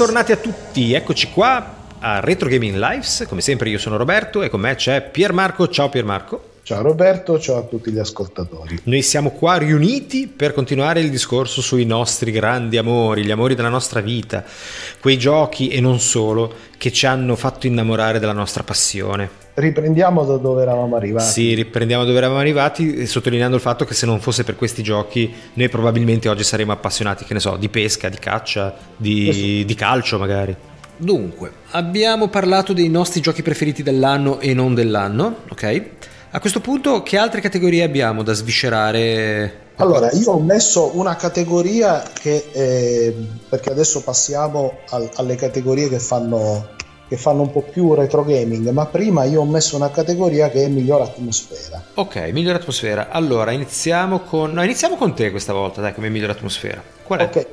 bentornati a tutti, eccoci qua a Retro Gaming Lives, come sempre io sono Roberto e con me c'è Pier Marco. Ciao Pier Marco. Ciao Roberto, ciao a tutti gli ascoltatori. Noi siamo qua riuniti per continuare il discorso sui nostri grandi amori, gli amori della nostra vita, quei giochi e non solo che ci hanno fatto innamorare della nostra passione. Riprendiamo da dove eravamo arrivati. Sì, riprendiamo dove eravamo arrivati, sottolineando il fatto che se non fosse per questi giochi noi probabilmente oggi saremmo appassionati, che ne so, di pesca, di caccia, di calcio magari. Dunque, abbiamo parlato dei nostri giochi preferiti dell'anno e non dell'anno, ok? A questo punto che altre categorie abbiamo da sviscerare? Allora, io ho messo una categoria che perché adesso passiamo alle categorie che fanno un po' più retro gaming, ma prima io ho messo una categoria che è miglior atmosfera. Ok, miglior atmosfera. Allora, iniziamo con te questa volta, dai, come miglior atmosfera. Qual è? Okay,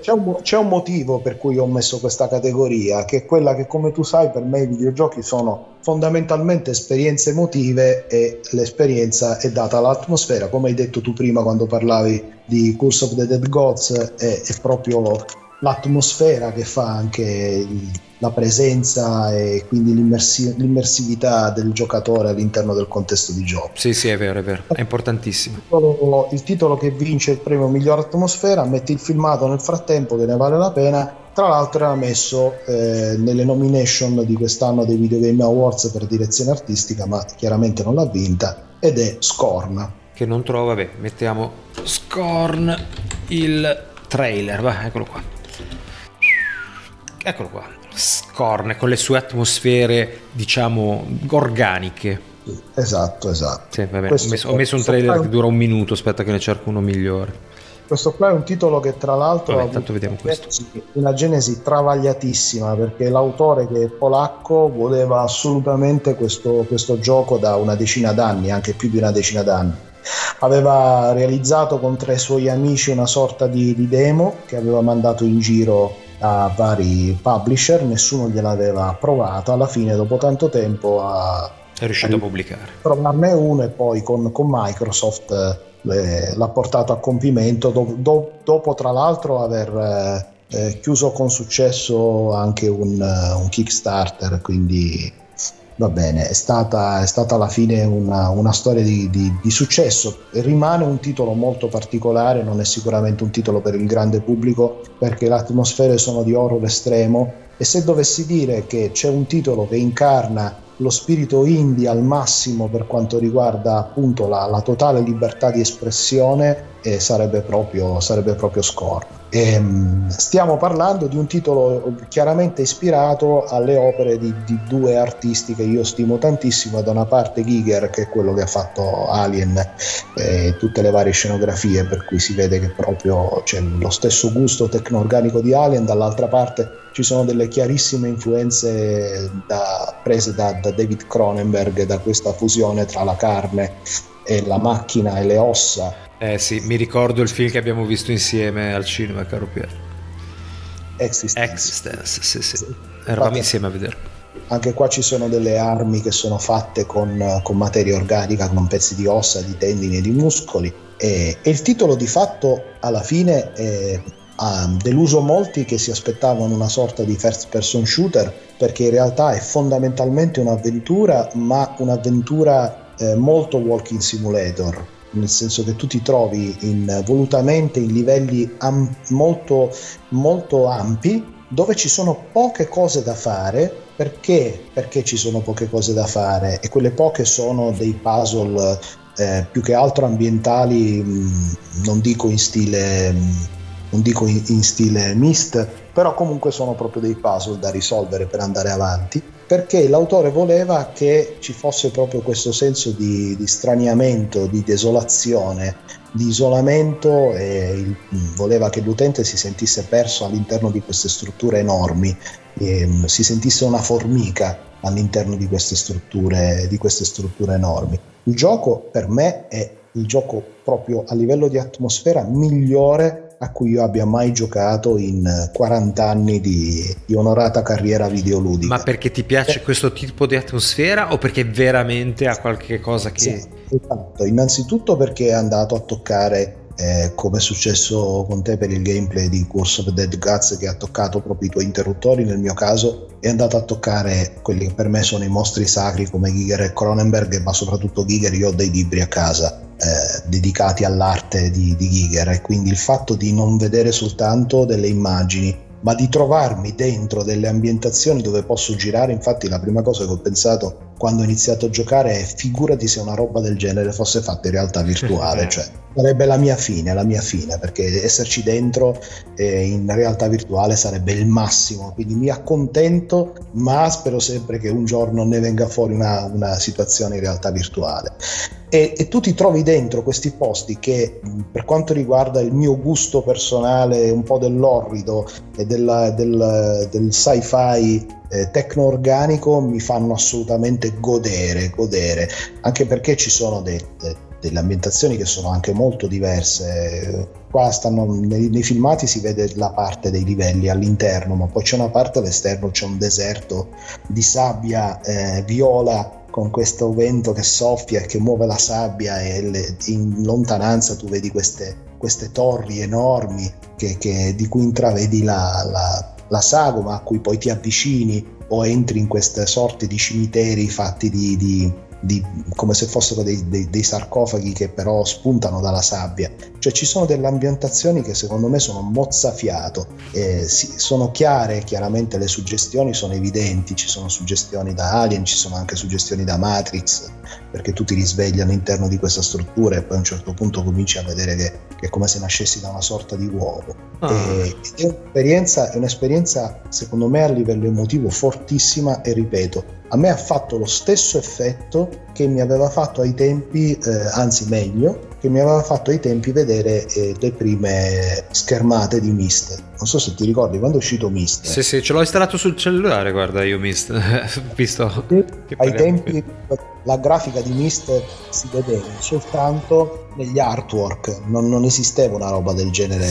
c'è un motivo per cui ho messo questa categoria, che è quella che, come tu sai, per me i videogiochi sono fondamentalmente esperienze emotive e l'esperienza è data all'atmosfera, come hai detto tu prima quando parlavi di Curse of the Dead Gods, è proprio l'atmosfera che fa anche la presenza e quindi l'immersività del giocatore all'interno del contesto di gioco. Sì, è vero, è importantissimo. Il titolo che vince il premio miglior atmosfera, metti il filmato nel frattempo che ne vale la pena. Tra l'altro era messo nelle nomination di quest'anno dei Video Game Awards per direzione artistica, ma chiaramente non l'ha vinta, ed è Scorn. Che non trovo, vabbè, mettiamo Scorn, il trailer, va, eccolo qua, Scorn, con le sue atmosfere, diciamo, organiche. Esatto. Sì, vabbè, ho messo un trailer che dura un minuto, aspetta che ne cerco uno migliore. Questo qua è un titolo che tra l'altro ha una genesi travagliatissima, perché l'autore, che è polacco, voleva assolutamente questo gioco da una decina d'anni, anche più di una decina d'anni. Aveva realizzato con tre suoi amici una sorta di demo che aveva mandato in giro a vari publisher, nessuno gliel'aveva provata, alla fine dopo tanto tempo è riuscito a pubblicare. Trovarne uno e poi con Microsoft l'ha portato a compimento dopo tra l'altro aver chiuso con successo anche un Kickstarter, quindi va bene, è stata alla fine una storia di successo. Rimane un titolo molto particolare, non è sicuramente un titolo per il grande pubblico perché le atmosfere sono di horror estremo, e se dovessi dire che c'è un titolo che incarna lo spirito indie al massimo per quanto riguarda appunto la totale libertà di espressione, sarebbe proprio Scorn. Stiamo parlando di un titolo chiaramente ispirato alle opere di due artisti che io stimo tantissimo: da una parte Giger, che è quello che ha fatto Alien e tutte le varie scenografie, per cui si vede che proprio c'è lo stesso gusto tecno-organico di Alien, dall'altra parte ci sono delle chiarissime influenze prese da David Cronenberg, da questa fusione tra la carne e la macchina e le ossa. Sì, mi ricordo il film che abbiamo visto insieme al cinema, caro Pier. Existence, sì. Eravamo insieme a vederlo. Anche qua ci sono delle armi che sono fatte con materia organica, con pezzi di ossa, di tendini e di muscoli, e il titolo di fatto alla fine ha deluso molti che si aspettavano una sorta di first person shooter, perché in realtà è fondamentalmente un'avventura, ma un'avventura molto walking simulator, nel senso che tu ti trovi volutamente in livelli molto, molto ampi, dove ci sono poche cose da fare. Perché ci sono poche cose da fare? E quelle poche sono dei puzzle più che altro ambientali, non dico in stile Myst, però comunque sono proprio dei puzzle da risolvere per andare avanti, perché l'autore voleva che ci fosse proprio questo senso di straniamento, di desolazione, di isolamento, e voleva che l'utente si sentisse perso all'interno di queste strutture enormi, si sentisse una formica all'interno di queste strutture enormi. Il gioco per me è il gioco proprio a livello di atmosfera migliore a cui io abbia mai giocato in 40 anni di onorata carriera videoludica. Ma perché ti piace questo tipo di atmosfera o perché veramente ha qualche cosa che... Sì, esatto. Innanzitutto perché è andato a toccare come è successo con te per il gameplay di Curse of the Dead Gods, che ha toccato proprio i tuoi interruttori, nel mio caso è andato a toccare quelli che per me sono i mostri sacri come Giger e Cronenberg, ma soprattutto Giger. Io ho dei libri a casa dedicati all'arte di Giger, e quindi il fatto di non vedere soltanto delle immagini ma di trovarmi dentro delle ambientazioni dove posso girare. Infatti la prima cosa che ho pensato quando ho iniziato a giocare è: figurati se una roba del genere fosse fatta in realtà virtuale, cioè sarebbe la mia fine, perché esserci dentro in realtà virtuale sarebbe il massimo. Quindi mi accontento, ma spero sempre che un giorno ne venga fuori una situazione in realtà virtuale. E tu ti trovi dentro questi posti che, per quanto riguarda il mio gusto personale un po' dell'orrido e del sci-fi tecno-organico, mi fanno assolutamente godere, anche perché ci sono delle ambientazioni che sono anche molto diverse. Qua nei filmati si vede la parte dei livelli all'interno, ma poi c'è una parte all'esterno, c'è un deserto di sabbia viola con questo vento che soffia e che muove la sabbia, e in lontananza tu vedi queste torri enormi di cui intravedi la sagoma, a cui poi ti avvicini o entri in queste sorte di cimiteri fatti di come se fossero dei sarcofagi che però spuntano dalla sabbia. Cioè ci sono delle ambientazioni che secondo me sono mozzafiato, sono chiare, chiaramente le suggestioni sono evidenti, ci sono suggestioni da Alien, ci sono anche suggestioni da Matrix, perché tu ti risvegli all'interno di questa struttura e poi a un certo punto cominci a vedere che è come se nascessi da una sorta di uovo. È un'esperienza secondo me a livello emotivo fortissima, e ripeto, a me ha fatto lo stesso effetto che mi aveva fatto ai tempi, vedere le prime schermate di Myst. Non so se ti ricordi quando è uscito Myst. Sì, ce l'ho installato sul cellulare, guarda, io Myst. Visto che ai tempi la grafica di Myst si vedeva soltanto negli artwork, non esisteva una roba del genere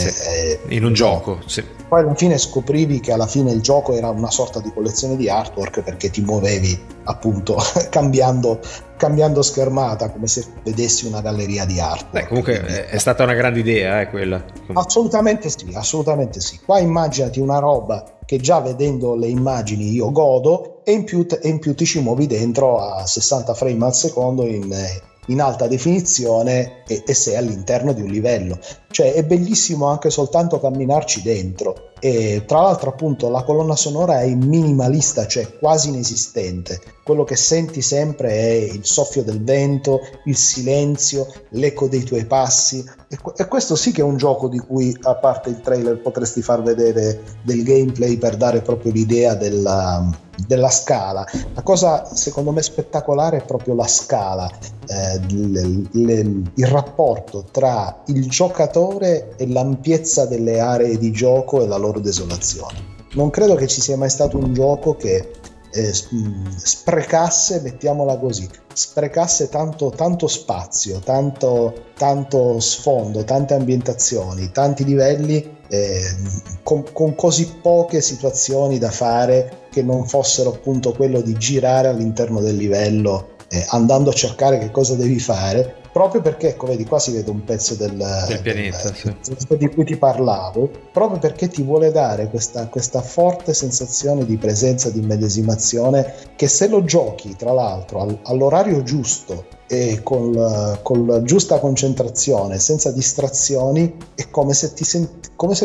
in un gioco. Sì. Poi alla fine scoprivi che alla fine il gioco era una sorta di collezione di artwork, perché ti muovevi appunto cambiando schermata, come se vedessi una galleria di arte. Comunque è stata una grande idea quella. Assolutamente sì. Qua immaginati una roba che già vedendo le immagini io godo, e in più ti ci muovi dentro a 60 frame al secondo in alta definizione, e sei all'interno di un livello. Cioè è bellissimo anche soltanto camminarci dentro. E tra l'altro appunto la colonna sonora è minimalista, cioè quasi inesistente. Quello che senti sempre è il soffio del vento, il silenzio, l'eco dei tuoi passi, e questo sì che è un gioco di cui, a parte il trailer, potresti far vedere del gameplay per dare proprio l'idea della scala. La cosa secondo me spettacolare è proprio la scala, il rapporto tra il giocatore e l'ampiezza delle aree di gioco e la loro desolazione. Non credo che ci sia mai stato un gioco che sprecasse tanto spazio, tanto sfondo, tante ambientazioni, tanti livelli, con così poche situazioni da fare, che non fossero appunto quello di girare all'interno del livello andando a cercare che cosa devi fare, proprio perché, ecco, vedi, qua si vede un pezzo del pianeta di cui ti parlavo, proprio perché ti vuole dare questa forte sensazione di presenza, di immedesimazione, che se lo giochi tra l'altro all'orario giusto e con giusta concentrazione, senza distrazioni, è come se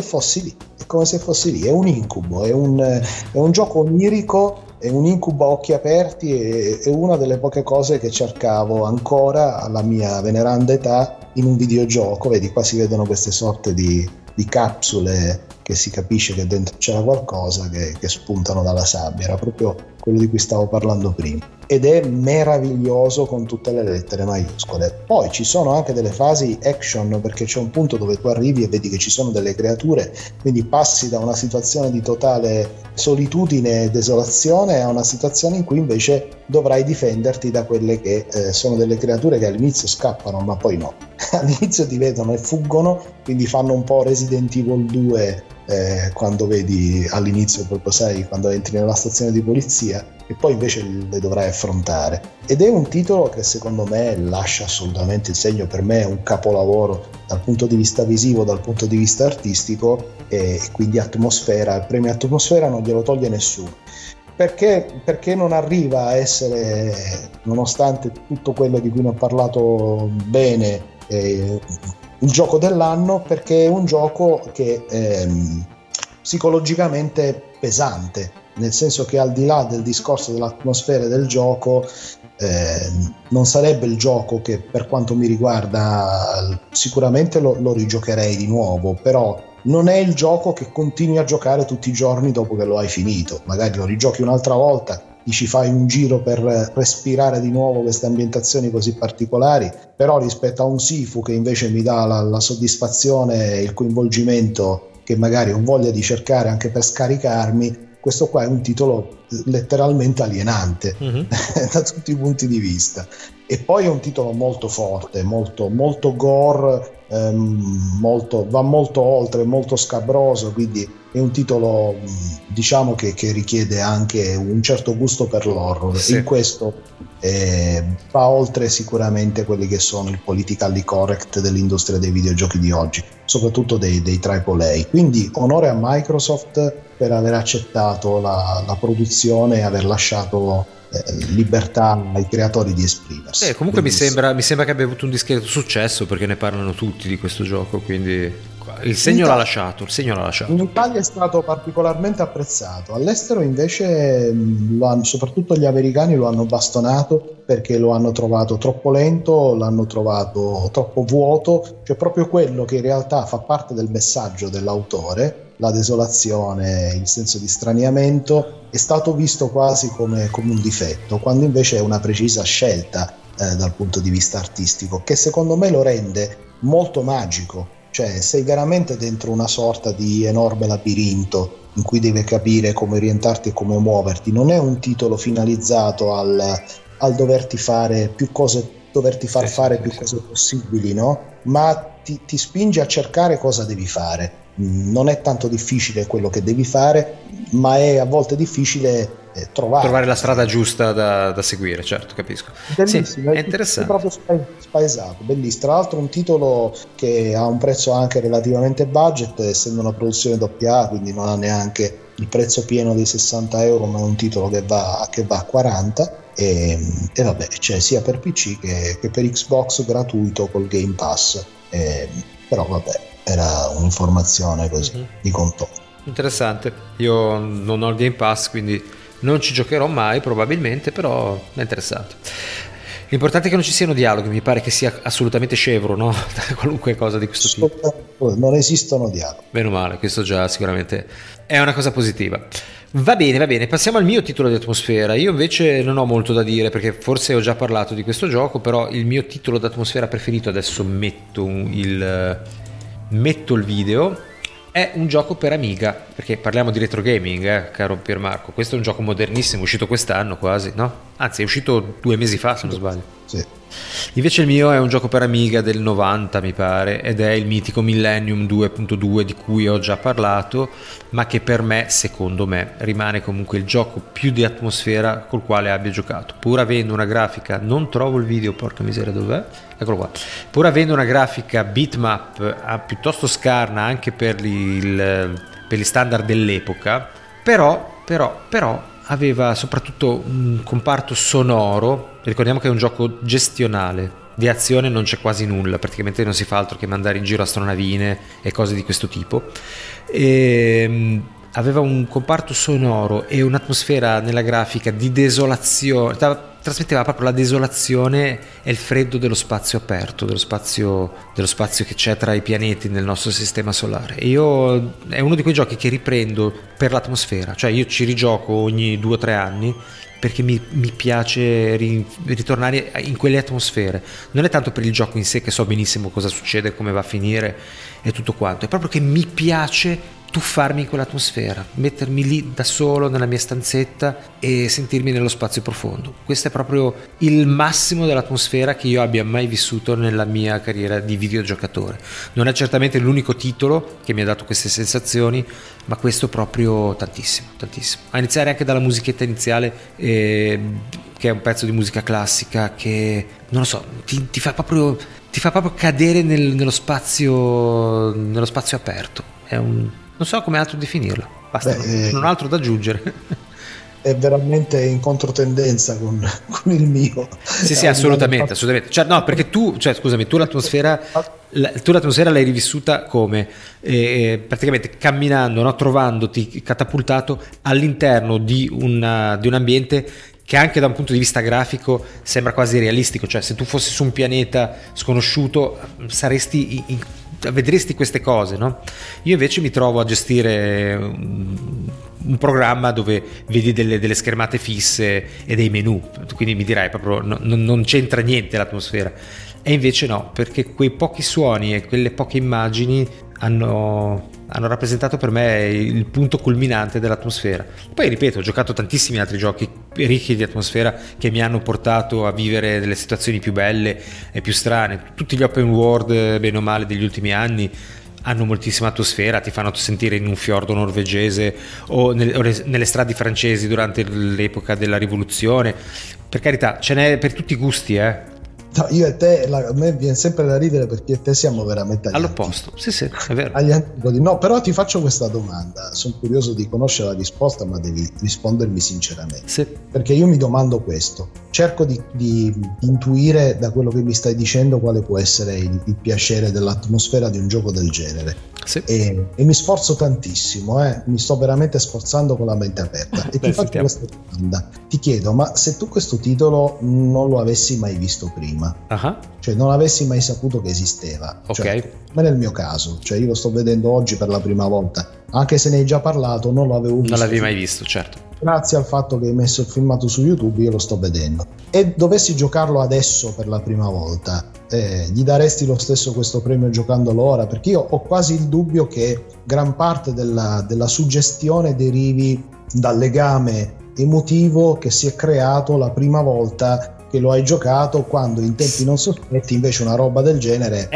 fossi lì. È un incubo, è un gioco onirico, è un incubo a occhi aperti, è una delle poche cose che cercavo ancora alla mia veneranda età in un videogioco. Vedi, qua si vedono queste sorte di capsule che si capisce che dentro c'era qualcosa, che spuntano dalla sabbia. Era proprio quello di cui stavo parlando prima, ed è meraviglioso con tutte le lettere maiuscole. Poi ci sono anche delle fasi action, perché c'è un punto dove tu arrivi e vedi che ci sono delle creature, quindi passi da una situazione di totale solitudine e desolazione a una situazione in cui invece dovrai difenderti da quelle che sono delle creature che all'inizio scappano, ma poi no, all'inizio ti vedono e fuggono, quindi fanno un po' Resident Evil 2 quando vedi all'inizio, proprio sai, quando entri nella stazione di polizia, e poi invece le dovrai affrontare. Ed è un titolo che secondo me lascia assolutamente il segno, per me è un capolavoro dal punto di vista visivo, dal punto di vista artistico, e quindi atmosfera, il premio atmosfera non glielo toglie nessuno. Perché non arriva a essere, nonostante tutto quello di cui ne ho parlato bene, il gioco dell'anno, perché è un gioco che è psicologicamente pesante, nel senso che al di là del discorso dell'atmosfera del gioco, non sarebbe il gioco che, per quanto mi riguarda, sicuramente lo rigiocherei di nuovo, però non è il gioco che continui a giocare tutti i giorni dopo che lo hai finito. Magari lo rigiochi un'altra volta, ti ci fai un giro per respirare di nuovo queste ambientazioni così particolari, però rispetto a un Sifu che invece mi dà la soddisfazione e il coinvolgimento che magari ho voglia di cercare anche per scaricarmi, questo qua è un titolo letteralmente alienante da tutti i punti di vista. E poi è un titolo molto forte, molto, molto gore, va molto oltre, molto scabroso, quindi è un titolo, diciamo, che richiede anche un certo gusto per l'horror. Sì. In questo va oltre sicuramente quelli che sono il politically correct dell'industria dei videogiochi di oggi, soprattutto dei AAA. Quindi onore a Microsoft per aver accettato la produzione e aver lasciato libertà ai creatori di esprimersi. Comunque mi sembra che abbia avuto un discreto successo, perché ne parlano tutti di questo gioco, quindi il segno l'ha lasciato. In Italia è stato particolarmente apprezzato, all'estero invece soprattutto gli americani lo hanno bastonato, perché lo hanno trovato troppo lento, l'hanno trovato troppo vuoto, cioè proprio quello che in realtà fa parte del messaggio dell'autore, la desolazione, il senso di straniamento, è stato visto quasi come un difetto, quando invece è una precisa scelta dal punto di vista artistico, che secondo me lo rende molto magico. Cioè sei veramente dentro una sorta di enorme labirinto in cui devi capire come orientarti e come muoverti. Non è un titolo finalizzato al doverti fare più cose, doverti far fare più cose possibili, no? Ma ti spinge a cercare cosa devi fare. Non è tanto difficile quello che devi fare, ma è a volte difficile trovare la strada giusta da seguire. Certo, capisco. Bellissimo, sì, è interessante, è proprio spaesato, bellissimo. Tra l'altro un titolo che ha un prezzo anche relativamente budget, essendo una produzione AA, quindi non ha neanche il prezzo pieno dei €60, ma è un titolo che va a 40, e vabbè, cioè sia per PC che per Xbox, gratuito col Game Pass, però vabbè, era un'informazione così di conto. Interessante. Io non ho il Game Pass, quindi non ci giocherò mai probabilmente, però è interessante. L'importante è che non ci siano dialoghi, mi pare che sia assolutamente scevro, no? Da qualunque cosa di questo tipo. Non esistono dialoghi. Meno male, questo già sicuramente è una cosa positiva. Va bene, passiamo al mio titolo di atmosfera. Io invece non ho molto da dire, perché forse ho già parlato di questo gioco, però il mio titolo d'atmosfera preferito, adesso metto il video, è un gioco per Amiga, perché parliamo di retro gaming, caro Pier Marco. Questo è un gioco modernissimo, uscito quest'anno quasi, no? Anzi, è uscito 2 mesi fa, se non sbaglio. Sì. Invece il mio è un gioco per Amiga del 90, mi pare, ed è il mitico Millennium 2.2, di cui ho già parlato, ma che per me, secondo me, rimane comunque il gioco più di atmosfera col quale abbia giocato, pur avendo una grafica, non trovo il video, porca miseria, dov'è? Eccolo qua. Pur avendo una grafica bitmap piuttosto scarna anche per gli standard dell'epoca, però aveva soprattutto un comparto sonoro. Ricordiamo che è un gioco gestionale, di azione non c'è quasi nulla, praticamente non si fa altro che mandare in giro astronavine e cose di questo tipo, e aveva un comparto sonoro e un'atmosfera nella grafica di desolazione, trasmetteva proprio la desolazione e il freddo dello spazio aperto, dello spazio che c'è tra i pianeti nel nostro sistema solare. E io è uno di quei giochi che riprendo per l'atmosfera, cioè io ci rigioco ogni 2 o 3 anni, perché mi piace ritornare in quelle atmosfere. Non è tanto per il gioco in sé, che so benissimo cosa succede, come va a finire e tutto quanto, è proprio che mi piace tuffarmi in quell'atmosfera, mettermi lì da solo nella mia stanzetta e sentirmi nello spazio profondo. Questo è proprio il massimo dell'atmosfera che io abbia mai vissuto nella mia carriera di videogiocatore. Non è certamente l'unico titolo che mi ha dato queste sensazioni, ma questo proprio tantissimo, tantissimo. A iniziare anche dalla musichetta iniziale, che è un pezzo di musica classica che, non lo so, ti fa proprio cadere nello spazio aperto. È un, non so come altro definirlo, basta. Beh, non ho altro da aggiungere. È veramente in controtendenza con il mio. Sì, sì, assolutamente, assolutamente. Cioè, no, perché tu l'atmosfera l'hai rivissuta come praticamente camminando, no? Trovandoti catapultato all'interno di un ambiente che anche da un punto di vista grafico sembra quasi realistico. Cioè, se tu fossi su un pianeta sconosciuto vedresti queste cose, no? Io invece mi trovo a gestire un programma dove vedi delle schermate fisse e dei menu, quindi mi dirai proprio non c'entra niente l'atmosfera, e invece no, perché quei pochi suoni e quelle poche immagini hanno rappresentato per me il punto culminante dell'atmosfera. Poi ripeto, ho giocato tantissimi altri giochi ricchi di atmosfera che mi hanno portato a vivere delle situazioni più belle e più strane. Tutti gli open world, bene o male, degli ultimi anni hanno moltissima atmosfera, ti fanno sentire in un fiordo norvegese o nelle strade francesi durante l'epoca della rivoluzione. Per carità, ce n'è per tutti i gusti, No, io e te, a me viene sempre da ridere perché io e te siamo veramente all'opposto. Sì, è vero. Agli antipodi. No, però ti faccio questa domanda, sono curioso di conoscere la risposta, ma devi rispondermi sinceramente. Sì. Perché io mi domando questo, cerco di intuire da quello che mi stai dicendo quale può essere il piacere dell'atmosfera di un gioco del genere. Sì. E mi sforzo tantissimo, mi sto veramente sforzando con la mente aperta. E ti faccio questa domanda, ti chiedo, ma se tu questo titolo non lo avessi mai visto prima, uh-huh. Cioè non avessi mai saputo che esisteva, okay. Cioè, ma nel mio caso, cioè io lo sto vedendo oggi per la prima volta, anche se ne hai già parlato, non lo avevo visto, non l'avevi mai visto, certo, grazie al fatto che hai messo il filmato su YouTube io lo sto vedendo, e dovessi giocarlo adesso per la prima volta, gli daresti lo stesso questo premio giocandolo ora? Perché io ho quasi il dubbio che gran parte della suggestione derivi dal legame emotivo che si è creato la prima volta che lo hai giocato, quando in tempi non sospetti invece una roba del genere.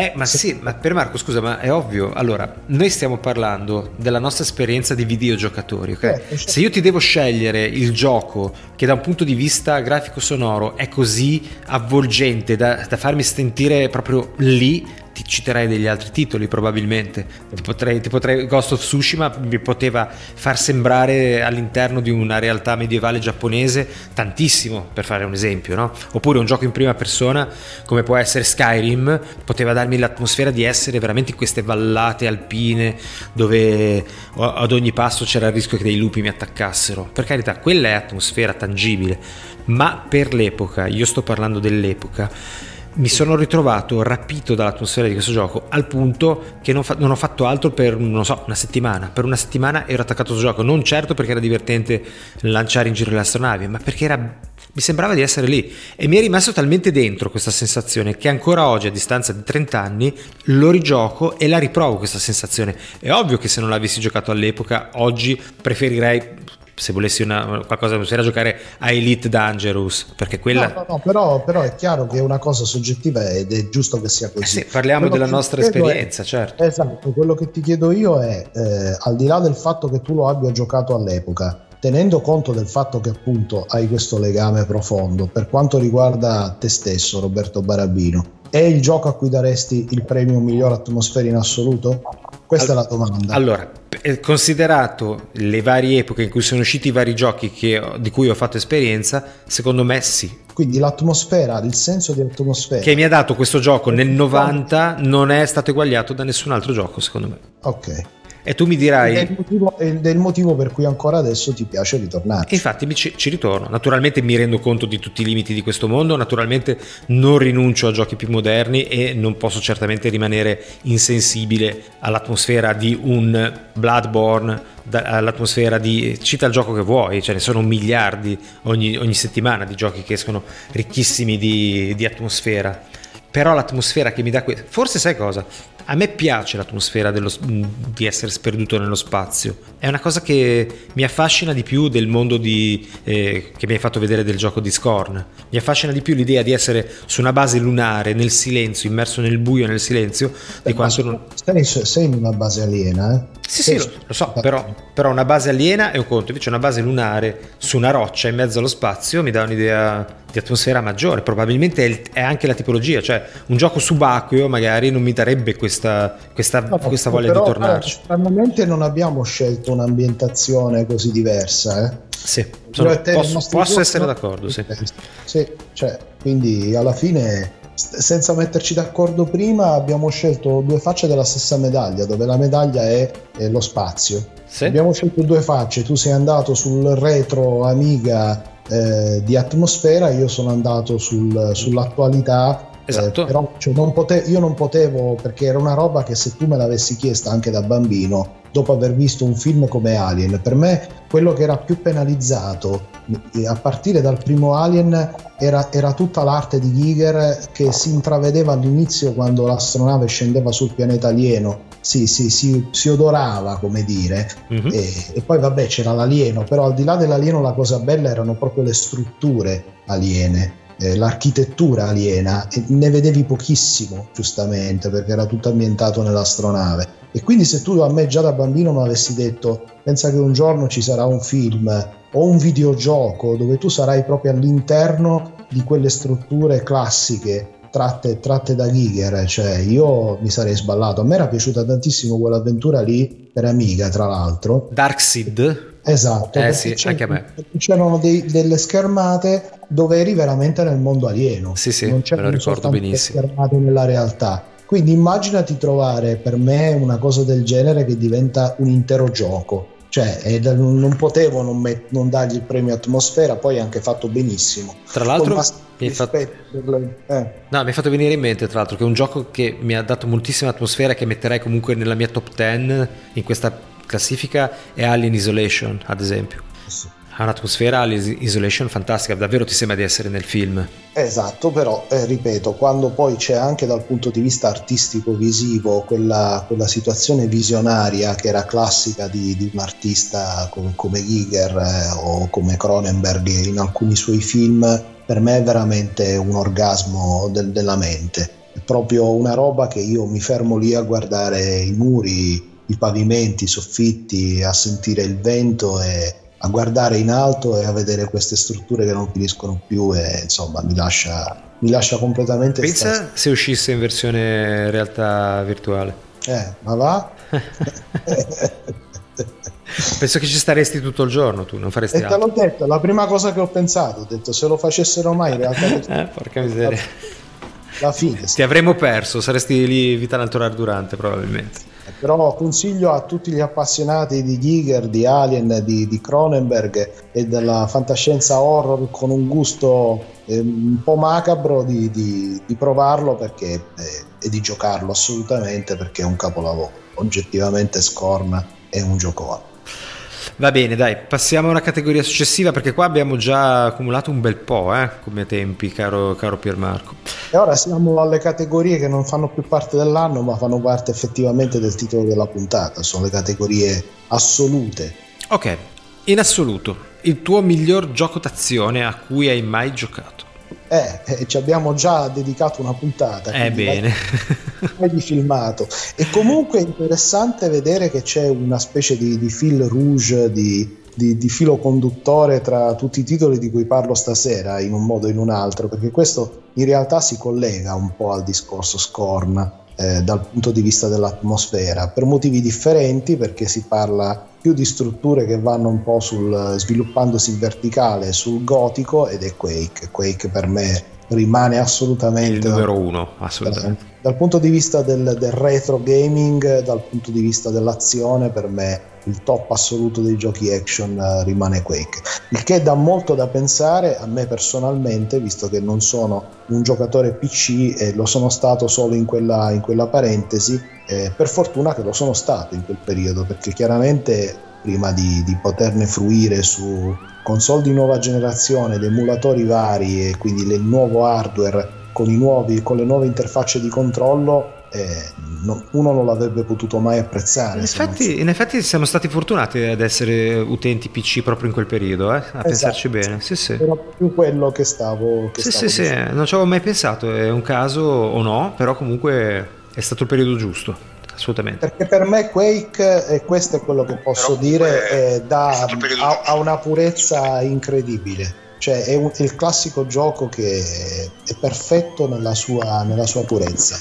Ma Pier Marco, scusa, ma è ovvio. Allora, noi stiamo parlando della nostra esperienza di videogiocatori, ok? Certo. Se io ti devo scegliere il gioco che da un punto di vista grafico-sonoro è così avvolgente da farmi sentire proprio lì, ti citerai degli altri titoli probabilmente. Ti potrei Ghost of Tsushima mi poteva far sembrare all'interno di una realtà medievale giapponese tantissimo, per fare un esempio, no? Oppure un gioco in prima persona come può essere Skyrim poteva darmi l'atmosfera di essere veramente in queste vallate alpine dove ad ogni passo c'era il rischio che dei lupi mi attaccassero. Per carità, quella è atmosfera tangibile, ma per l'epoca, io sto parlando dell'epoca, mi sono ritrovato rapito dall'atmosfera di questo gioco al punto che non ho fatto altro per, non so, una settimana. Per una settimana ero attaccato al gioco, non certo perché era divertente lanciare in giro le astronavi, ma perché mi sembrava di essere lì, e mi è rimasto talmente dentro questa sensazione che ancora oggi, a distanza di 30 anni, lo rigioco e la riprovo questa sensazione. È ovvio che se non l'avessi giocato all'epoca, oggi preferirei, se volessi qualcosa, non si era giocare a Elite Dangerous, perché quella no, però è chiaro che è una cosa soggettiva ed è giusto che sia così. Sì, parliamo della nostra esperienza, certo. Esatto, quello che ti chiedo io è, al di là del fatto che tu lo abbia giocato all'epoca, tenendo conto del fatto che appunto hai questo legame profondo, per quanto riguarda te stesso, Roberto Barabino, è il gioco a cui daresti il premio miglior atmosfera in assoluto? Questa è la domanda. Allora, considerato le varie epoche in cui sono usciti i vari giochi di cui ho fatto esperienza, secondo me sì. Quindi l'atmosfera, il senso di atmosfera che mi ha dato questo gioco nel 90 non è stato eguagliato da nessun altro gioco, secondo me. Ok. E tu mi dirai è il motivo per cui ancora adesso ti piace ritornare. Infatti ci ritorno, naturalmente mi rendo conto di tutti i limiti di questo mondo, naturalmente non rinuncio a giochi più moderni e non posso certamente rimanere insensibile all'atmosfera di un Bloodborne, all'atmosfera di, cita il gioco che vuoi, ce ne sono miliardi ogni settimana di giochi che escono ricchissimi di atmosfera. però l'atmosfera che mi dà forse sai cosa? A me piace l'atmosfera di essere sperduto nello spazio, è una cosa che mi affascina di più del mondo che mi hai fatto vedere del gioco di Scorn. Mi affascina di più l'idea di essere su una base lunare, nel silenzio, immerso nel buio, nel silenzio, di quanto non... Sei in una base aliena, eh? Sì, lo so, però una base aliena è un conto, invece una base lunare su una roccia in mezzo allo spazio mi dà un'idea di atmosfera maggiore. Probabilmente è anche la tipologia, cioè un gioco subacqueo magari non mi darebbe questa voglia di tornarci. Normalmente non abbiamo scelto un'ambientazione così diversa, eh? Sì, posso essere d'accordo, sì. Cioè, quindi alla fine, senza metterci d'accordo prima, abbiamo scelto due facce della stessa medaglia, dove la medaglia è lo spazio. Sì. Abbiamo scelto due facce, tu sei andato sul retro Amiga di atmosfera, io sono andato sull'attualità. Esatto. Però cioè, io non potevo, perché era una roba che se tu me l'avessi chiesta anche da bambino, dopo aver visto un film come Alien, per me quello che era più penalizzato a partire dal primo Alien era tutta l'arte di Giger, che si intravedeva all'inizio quando l'astronave scendeva sul pianeta alieno. Si odorava, come dire, mm-hmm. e poi vabbè c'era l'alieno, però al di là dell'alieno la cosa bella erano proprio le strutture aliene, l'architettura aliena, e ne vedevi pochissimo, giustamente, perché era tutto ambientato nell'astronave. E quindi se tu a me già da bambino mi avessi detto pensa che un giorno ci sarà un film o un videogioco dove tu sarai proprio all'interno di quelle strutture classiche tratte da Giger, cioè io mi sarei sballato. A me era piaciuta tantissimo quell'avventura lì per Amiga, tra l'altro Dark Seed. Esatto, sì, anche a me. C'erano delle schermate dove eri veramente nel mondo alieno. Sì, non c'erano, me lo ricordo benissimo, schermate nella realtà. Quindi immaginati trovare, per me, una cosa del genere che diventa un intero gioco. Cioè, non potevo non dargli il premio Atmosfera, poi è anche fatto benissimo. Tra l'altro, mi è fatto venire in mente, tra l'altro, che è un gioco che mi ha dato moltissima atmosfera e che metterei comunque nella mia top 10 in questa classifica è Alien Isolation, ad esempio. Sì. Ha un'atmosfera Isolation fantastica, davvero ti sembra di essere nel film. Esatto, però ripeto, quando poi c'è anche dal punto di vista artistico visivo quella situazione visionaria che era classica di un artista come Giger o come Cronenberg in alcuni suoi film, per me è veramente un orgasmo della mente. È proprio una roba che io mi fermo lì a guardare i muri, i pavimenti, i soffitti, a sentire il vento e a guardare in alto e a vedere queste strutture che non finiscono più, e insomma mi lascia completamente. Pensa se uscisse in versione realtà virtuale. Ma va? Penso che ci staresti tutto il giorno, tu non faresti altro. Te l'ho detto, la prima cosa che ho pensato, ho detto se lo facessero mai in realtà porca miseria. La fine. Ti avremmo perso, saresti lì vita natural durante probabilmente. Però consiglio a tutti gli appassionati di Giger, di Alien, di Cronenberg e della fantascienza horror con un gusto un po' macabro di provarlo, perché e di giocarlo assolutamente, perché è un capolavoro. Oggettivamente Scorn è un giocone. Va bene, dai, passiamo a una categoria successiva, perché qua abbiamo già accumulato un bel po' come tempi, caro Pier Marco. E ora siamo alle categorie che non fanno più parte dell'anno, ma fanno parte effettivamente del titolo della puntata. Sono le categorie assolute. Ok, in assoluto, il tuo miglior gioco d'azione a cui hai mai giocato? Ci abbiamo già dedicato una puntata, bene, è di filmato. E comunque è interessante vedere che c'è una specie di fil rouge, di filo conduttore tra tutti i titoli di cui parlo stasera, in un modo o in un altro, perché questo in realtà si collega un po' al discorso Scorn dal punto di vista dell'atmosfera, per motivi differenti, perché si parla più di strutture che vanno un po' sviluppandosi in verticale, sul gotico, ed è Quake per me rimane assolutamente il numero uno, assolutamente. Dal punto di vista del retro gaming, dal punto di vista dell'azione, per me il top assoluto dei giochi action rimane Quake, il che dà molto da pensare a me personalmente, visto che non sono un giocatore PC e lo sono stato solo in quella parentesi, per fortuna che lo sono stato in quel periodo, perché chiaramente prima di poterne fruire su console di nuova generazione ed emulatori vari e quindi il nuovo hardware con le nuove interfacce di controllo, uno non l'avrebbe potuto mai apprezzare. In effetti siamo stati fortunati ad essere utenti PC proprio in quel periodo, a pensarci bene. Sì. Era più quello che stavo dicendo. Non ci avevo mai pensato, è un caso o no, però comunque è stato il periodo giusto. Assolutamente. Perché per me Quake, e questo è quello che posso dire, ha una purezza incredibile. Cioè è il classico gioco che è perfetto nella sua purezza,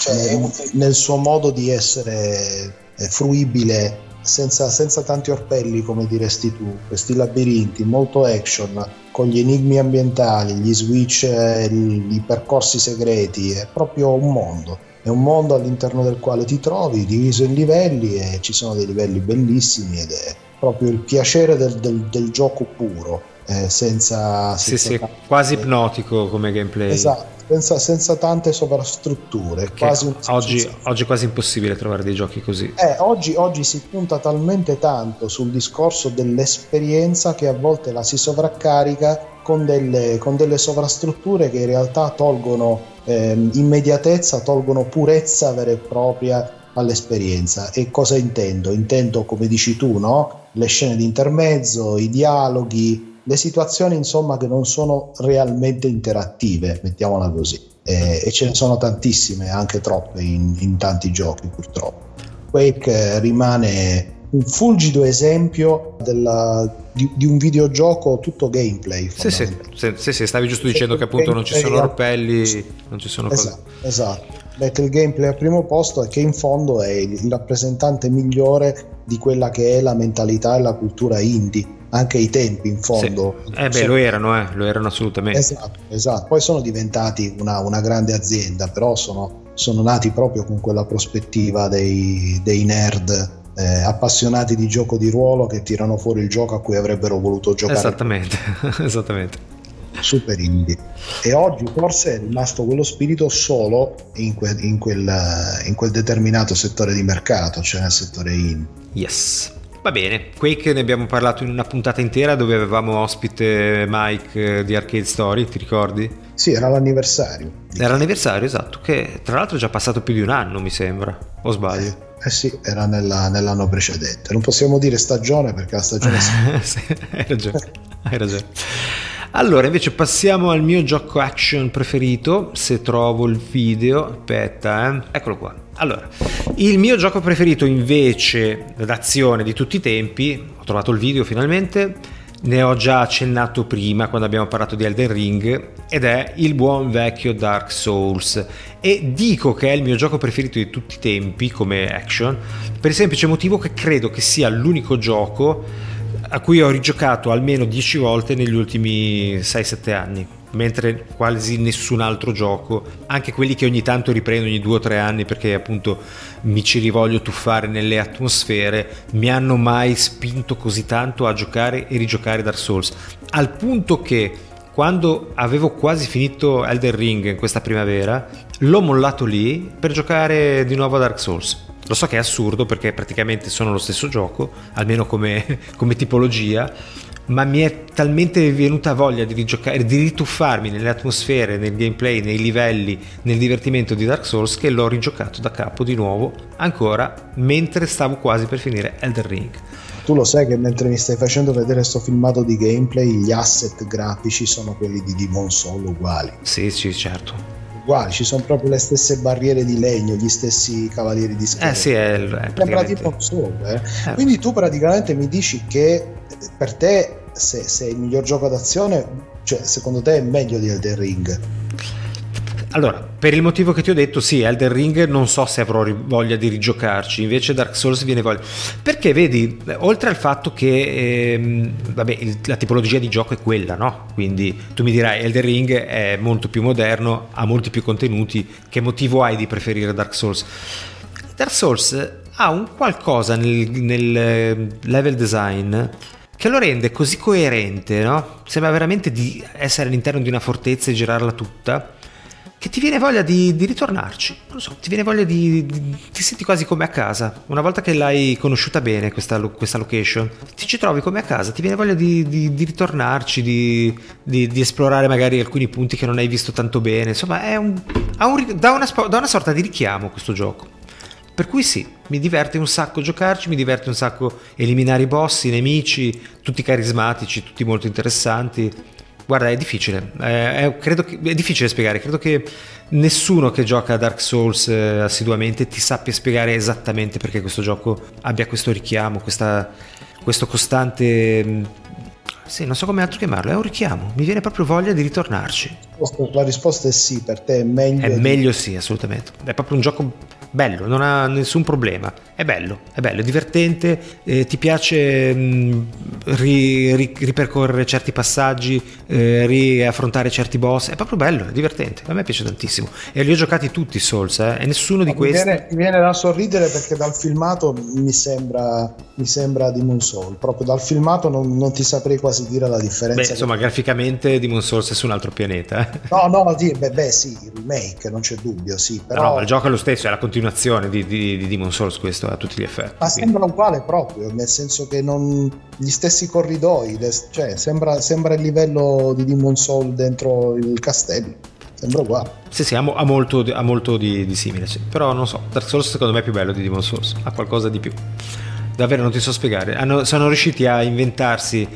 cioè nel suo modo di essere fruibile senza tanti orpelli, come diresti tu, questi labirinti, molto action, con gli enigmi ambientali, gli switch, i percorsi segreti. È proprio un mondo. È un mondo all'interno del quale ti trovi, diviso in livelli, e ci sono dei livelli bellissimi, ed è proprio il piacere del gioco puro, senza quasi ipnotico come gameplay. Esatto, senza tante sovrastrutture. Quasi oggi è quasi impossibile trovare dei giochi così. Oggi si punta talmente tanto sul discorso dell'esperienza che a volte la si sovraccarica con delle sovrastrutture che in realtà tolgono immediatezza, tolgono purezza vera e propria all'esperienza. E cosa intendo? Intendo, come dici tu, no? Le scene di intermezzo, i dialoghi, le situazioni, insomma, che non sono realmente interattive, mettiamola così, e ce ne sono tantissime, anche troppe in tanti giochi, purtroppo. Quake rimane un fulgido esempio di un videogioco tutto gameplay. Sì, stavi giusto dicendo che appunto non ci sono orpelli, non ci sono cose. Esatto. Perché il gameplay al primo posto, e che in fondo è il rappresentante migliore di quella che è la mentalità e la cultura indie, anche i tempi in fondo. Sì. Lo erano assolutamente. Esatto. Poi sono diventati una grande azienda, però sono nati proprio con quella prospettiva dei nerd. Appassionati di gioco di ruolo che tirano fuori il gioco a cui avrebbero voluto giocare. Esattamente. Super indie. E oggi forse è rimasto quello spirito solo in quel determinato settore di mercato, cioè nel settore indie. Yes. Va bene, Quake ne abbiamo parlato in una puntata intera dove avevamo ospite Mike di Arcade Story, ti ricordi? Sì, era l'anniversario. Esatto, che tra l'altro è già passato più di un anno, mi sembra, o sbaglio? Sì, era nell'anno precedente. Non possiamo dire stagione perché la stagione... Sì, hai ragione. Allora, invece passiamo al mio gioco action preferito, se trovo il video. Aspetta, eccolo qua. Allora, il mio gioco preferito invece d'azione di tutti i tempi, ho trovato il video finalmente, ne ho già accennato prima quando abbiamo parlato di Elden Ring, ed è il buon vecchio Dark Souls. E dico che è il mio gioco preferito di tutti i tempi come action per il semplice motivo che credo che sia l'unico gioco a cui ho rigiocato almeno 10 volte negli ultimi 6-7 anni, mentre quasi nessun altro gioco, anche quelli che ogni tanto riprendo ogni 2 o 3 anni perché appunto mi ci rivoglio tuffare nelle atmosfere, mi hanno mai spinto così tanto a giocare e rigiocare Dark Souls, al punto che quando avevo quasi finito Elden Ring in questa primavera l'ho mollato lì per giocare di nuovo a Dark Souls. Lo so che è assurdo perché praticamente sono lo stesso gioco, almeno come tipologia, ma mi è talmente venuta voglia di rigiocare, di rituffarmi nelle atmosfere, nel gameplay, nei livelli, nel divertimento di Dark Souls, che l'ho rigiocato da capo di nuovo ancora mentre stavo quasi per finire Elden Ring. Tu lo sai che mentre mi stai facendo vedere sto filmato di gameplay, gli asset grafici sono quelli di Demon's Souls uguali. Sì, certo. Uguali, ci sono proprio le stesse barriere di legno, gli stessi cavalieri di schermo. Sì, è praticamente... Quindi tu praticamente mi dici che per te, se è il miglior gioco d'azione, cioè secondo te è meglio di Elden Ring? Allora, per il motivo che ti ho detto, sì, Elden Ring non so se avrò voglia di rigiocarci, invece Dark Souls viene voglia. Perché vedi, oltre al fatto che la tipologia di gioco è quella, no? Quindi tu mi dirai Elden Ring è molto più moderno, ha molti più contenuti, che motivo hai di preferire Dark Souls? Dark Souls ha un qualcosa nel level design che lo rende così coerente, no? Sembra veramente di essere all'interno di una fortezza e girarla tutta, che ti viene voglia di ritornarci, non lo so, ti viene voglia di ti senti quasi come a casa. Una volta che l'hai conosciuta bene questa location, ti ci trovi come a casa, ti viene voglia di ritornarci, di esplorare magari alcuni punti che non hai visto tanto bene. Insomma, dà una sorta di richiamo questo gioco. Per cui sì, mi diverte un sacco giocarci, mi diverte un sacco eliminare i boss, i nemici, tutti carismatici, tutti molto interessanti. Guarda, è difficile, è difficile spiegare, credo che nessuno che gioca a Dark Souls assiduamente ti sappia spiegare esattamente perché questo gioco abbia questo richiamo, questo costante... Sì, non so come altro chiamarlo, è un richiamo, mi viene proprio voglia di ritornarci. La risposta è sì, per te è meglio. È meglio sì, assolutamente, è proprio un gioco bello, non ha nessun problema, è bello, è divertente, ti piace ripercorrere certi passaggi, riaffrontare certi boss, è proprio bello, è divertente, a me piace tantissimo e li ho giocati tutti i Souls e nessuno di questi mi viene da sorridere perché dal filmato mi sembra Demon's Souls, proprio dal filmato non ti saprei quasi dire la differenza. Beh, insomma, graficamente Demon's Souls è su un altro pianeta. No, sì, il remake, non c'è dubbio, sì, però no, il gioco è lo stesso, è la continuazione di Demon's Souls questo a tutti gli effetti, ma sembra uguale proprio, nel senso che non gli stessi corridoi, cioè sembra il livello di Demon's Souls dentro il castello, sembra uguale. Sì, ha molto di simile, sì. Però non so, Dark Souls secondo me è più bello di Demon's Souls, ha qualcosa di più, davvero non ti so spiegare. Sono riusciti a inventarsi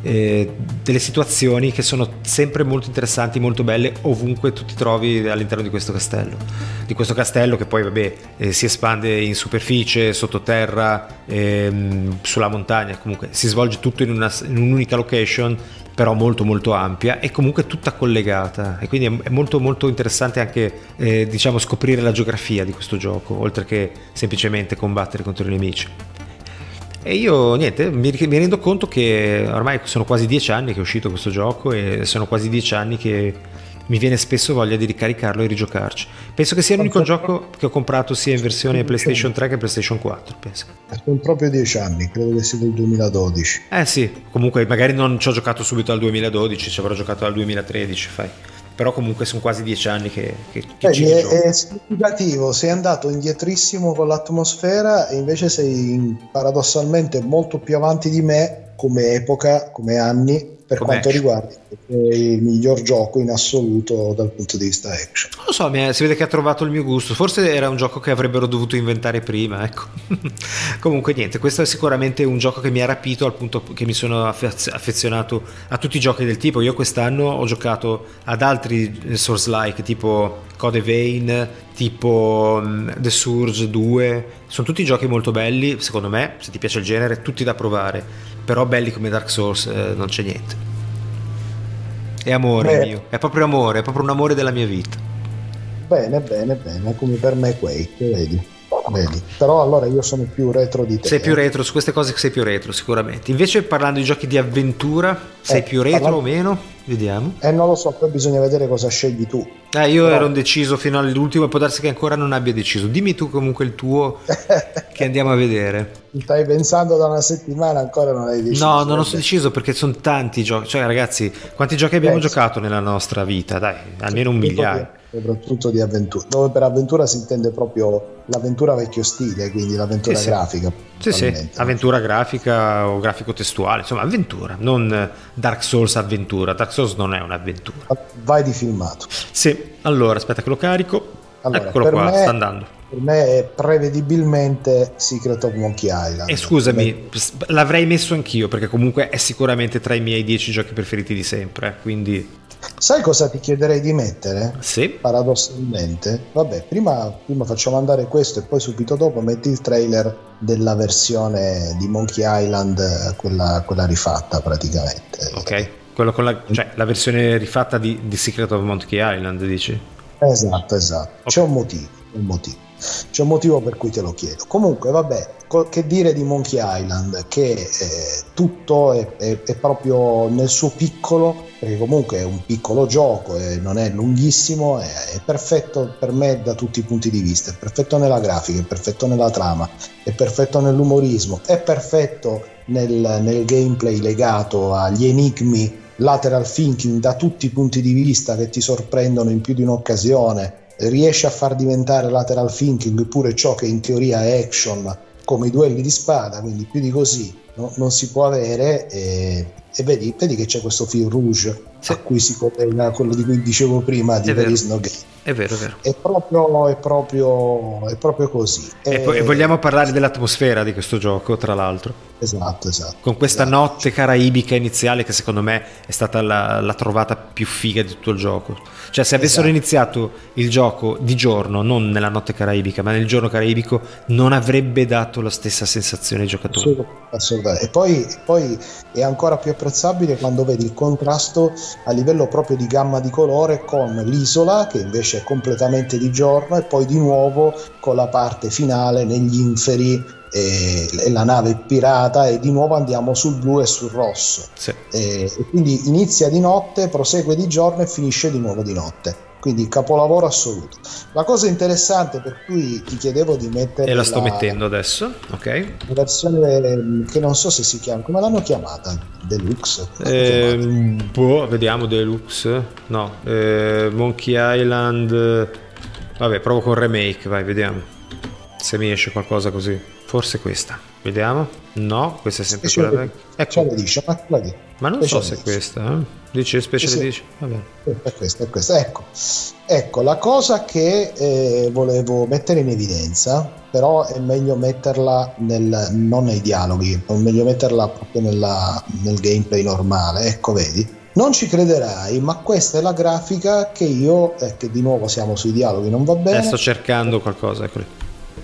delle situazioni che sono sempre molto interessanti, molto belle, ovunque tu ti trovi all'interno di questo castello, che poi vabbè si espande in superficie, sottoterra, sulla montagna, comunque si svolge tutto in un'unica location, però molto molto ampia e comunque tutta collegata, e quindi è molto molto interessante anche diciamo scoprire la geografia di questo gioco oltre che semplicemente combattere contro i nemici. E io niente, mi rendo conto che ormai sono quasi 10 anni che è uscito questo gioco e sono quasi 10 anni che mi viene spesso voglia di ricaricarlo e rigiocarci. Penso che sia l'unico gioco che ho comprato sia in versione PlayStation 3 che PlayStation 4, penso. Sono proprio 10 anni, credo che sia del 2012. Sì, comunque magari non ci ho giocato subito al 2012, ci avrò giocato al 2013, fai. Però comunque sono quasi 10 anni che ci gioco. È significativo, sei andato indietrissimo con l'atmosfera e invece sei paradossalmente molto più avanti di me come epoca, come anni, per quanto riguarda il miglior gioco in assoluto dal punto di vista action. Non lo so, si vede che ha trovato il mio gusto, forse era un gioco che avrebbero dovuto inventare prima, ecco. Comunque niente, questo è sicuramente un gioco che mi ha rapito al punto che mi sono affezionato a tutti i giochi del tipo. Io quest'anno ho giocato ad altri Souls-like, tipo Code Vein, tipo The Surge 2, sono tutti giochi molto belli, secondo me, se ti piace il genere, tutti da provare, però belli come Dark Souls non c'è niente. È amore mio, è proprio amore, è proprio un amore della mia vita. Bene, come per me Quake, vedi. Però allora io sono più retro di te. Sei più retro, su queste cose sei più retro sicuramente. Invece parlando di giochi di avventura, sei più retro o meno? Vediamo. Non lo so, poi bisogna vedere cosa scegli tu. Io ero indeciso fino all'ultimo, può darsi che ancora non abbia deciso. Dimmi tu comunque il tuo che andiamo a vedere. Stai pensando da una settimana, ancora non hai deciso. No, non ho deciso perché sono tanti giochi. Cioè ragazzi, quanti giochi abbiamo giocato nella nostra vita? Dai, almeno un migliaio. Soprattutto di avventura, dove per avventura si intende proprio l'avventura vecchio stile, quindi l'avventura grafica. Sì, avventura grafica o grafico testuale, insomma avventura, non Dark Souls avventura. Dark Souls non è un'avventura. Vai di filmato. Sì, allora aspetta che lo carico. Allora, eccolo qua, sta andando. Per me è prevedibilmente Secret of Monkey Island. E scusami, l'avrei messo anch'io perché comunque è sicuramente tra i miei 10 giochi preferiti di sempre, quindi... Sai cosa ti chiederei di mettere? Sì. Paradossalmente. Vabbè, prima facciamo andare questo e poi subito dopo metti il trailer della versione di Monkey Island, quella rifatta praticamente. Ok, quello con la versione rifatta di Secret of Monkey Island, dici? Esatto. Okay. C'è un motivo. C'è un motivo per cui te lo chiedo. Comunque vabbè, che dire di Monkey Island, che tutto è proprio nel suo piccolo, perché comunque è un piccolo gioco, non è lunghissimo, è perfetto per me da tutti i punti di vista, è perfetto nella grafica, è perfetto nella trama, è perfetto nell'umorismo, è perfetto nel gameplay legato agli enigmi lateral thinking da tutti i punti di vista che ti sorprendono in più di un'occasione, riesce a far diventare lateral thinking pure ciò che in teoria è action, come i duelli di spada, quindi più di così non si può avere. E vedi che c'è questo fil rouge, sì, a cui si collega quello di cui dicevo prima di There is no game. È vero. È proprio così. E vogliamo parlare dell'atmosfera di questo gioco, tra l'altro. Esatto. Con questa notte caraibica iniziale che secondo me è stata la trovata più figa di tutto il gioco. Cioè se avessero iniziato il gioco di giorno, non nella notte caraibica, ma nel giorno caraibico, non avrebbe dato la stessa sensazione ai giocatori. Assolutamente. E poi è ancora più apprezzabile quando vedi il contrasto a livello proprio di gamma di colore con l'isola, che invece è completamente di giorno, e poi di nuovo con la parte finale negli inferi e la nave pirata, e di nuovo andiamo sul blu e sul rosso, sì. E quindi inizia di notte, prosegue di giorno e finisce di nuovo di notte, quindi capolavoro assoluto. La cosa interessante per cui ti chiedevo di mettere, e la sto mettendo adesso, ok, versione che non so se si chiama, come l'hanno chiamata? Deluxe? Vediamo, Deluxe no, Monkey Island, vabbè, provo con Remake, vai, vediamo se mi esce qualcosa così. Forse questa, vediamo. No, questa è sempre special quella vecchia. Ecco. Ma non so se è questa. Dice Special Edition. Va bene. È questa. Ecco, la cosa che volevo mettere in evidenza, però è meglio metterla non nei dialoghi, è meglio metterla proprio nel gameplay normale. Ecco, vedi. Non ci crederai, ma questa è la grafica che che di nuovo siamo sui dialoghi, non va bene. Sto cercando qualcosa, eccoli.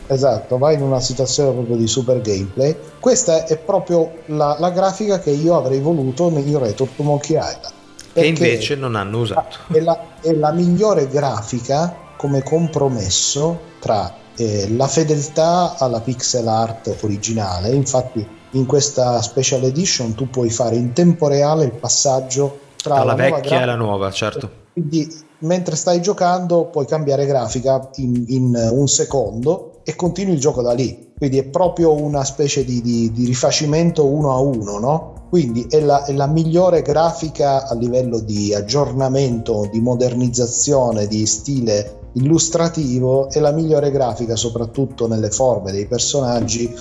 Esatto, vai in una situazione proprio di super gameplay. Questa è proprio la grafica che io avrei voluto nel Return to Monkey Island, e invece non hanno usato. È la migliore grafica come compromesso tra la fedeltà alla pixel art originale. Infatti in questa special edition tu puoi fare in tempo reale il passaggio tra la vecchia e la nuova, certo. Quindi mentre stai giocando puoi cambiare grafica in un secondo e continui il gioco da lì, quindi è proprio una specie di rifacimento 1 a 1, no? Quindi è la migliore grafica a livello di aggiornamento, di modernizzazione, di stile illustrativo, è la migliore grafica soprattutto nelle forme dei personaggi,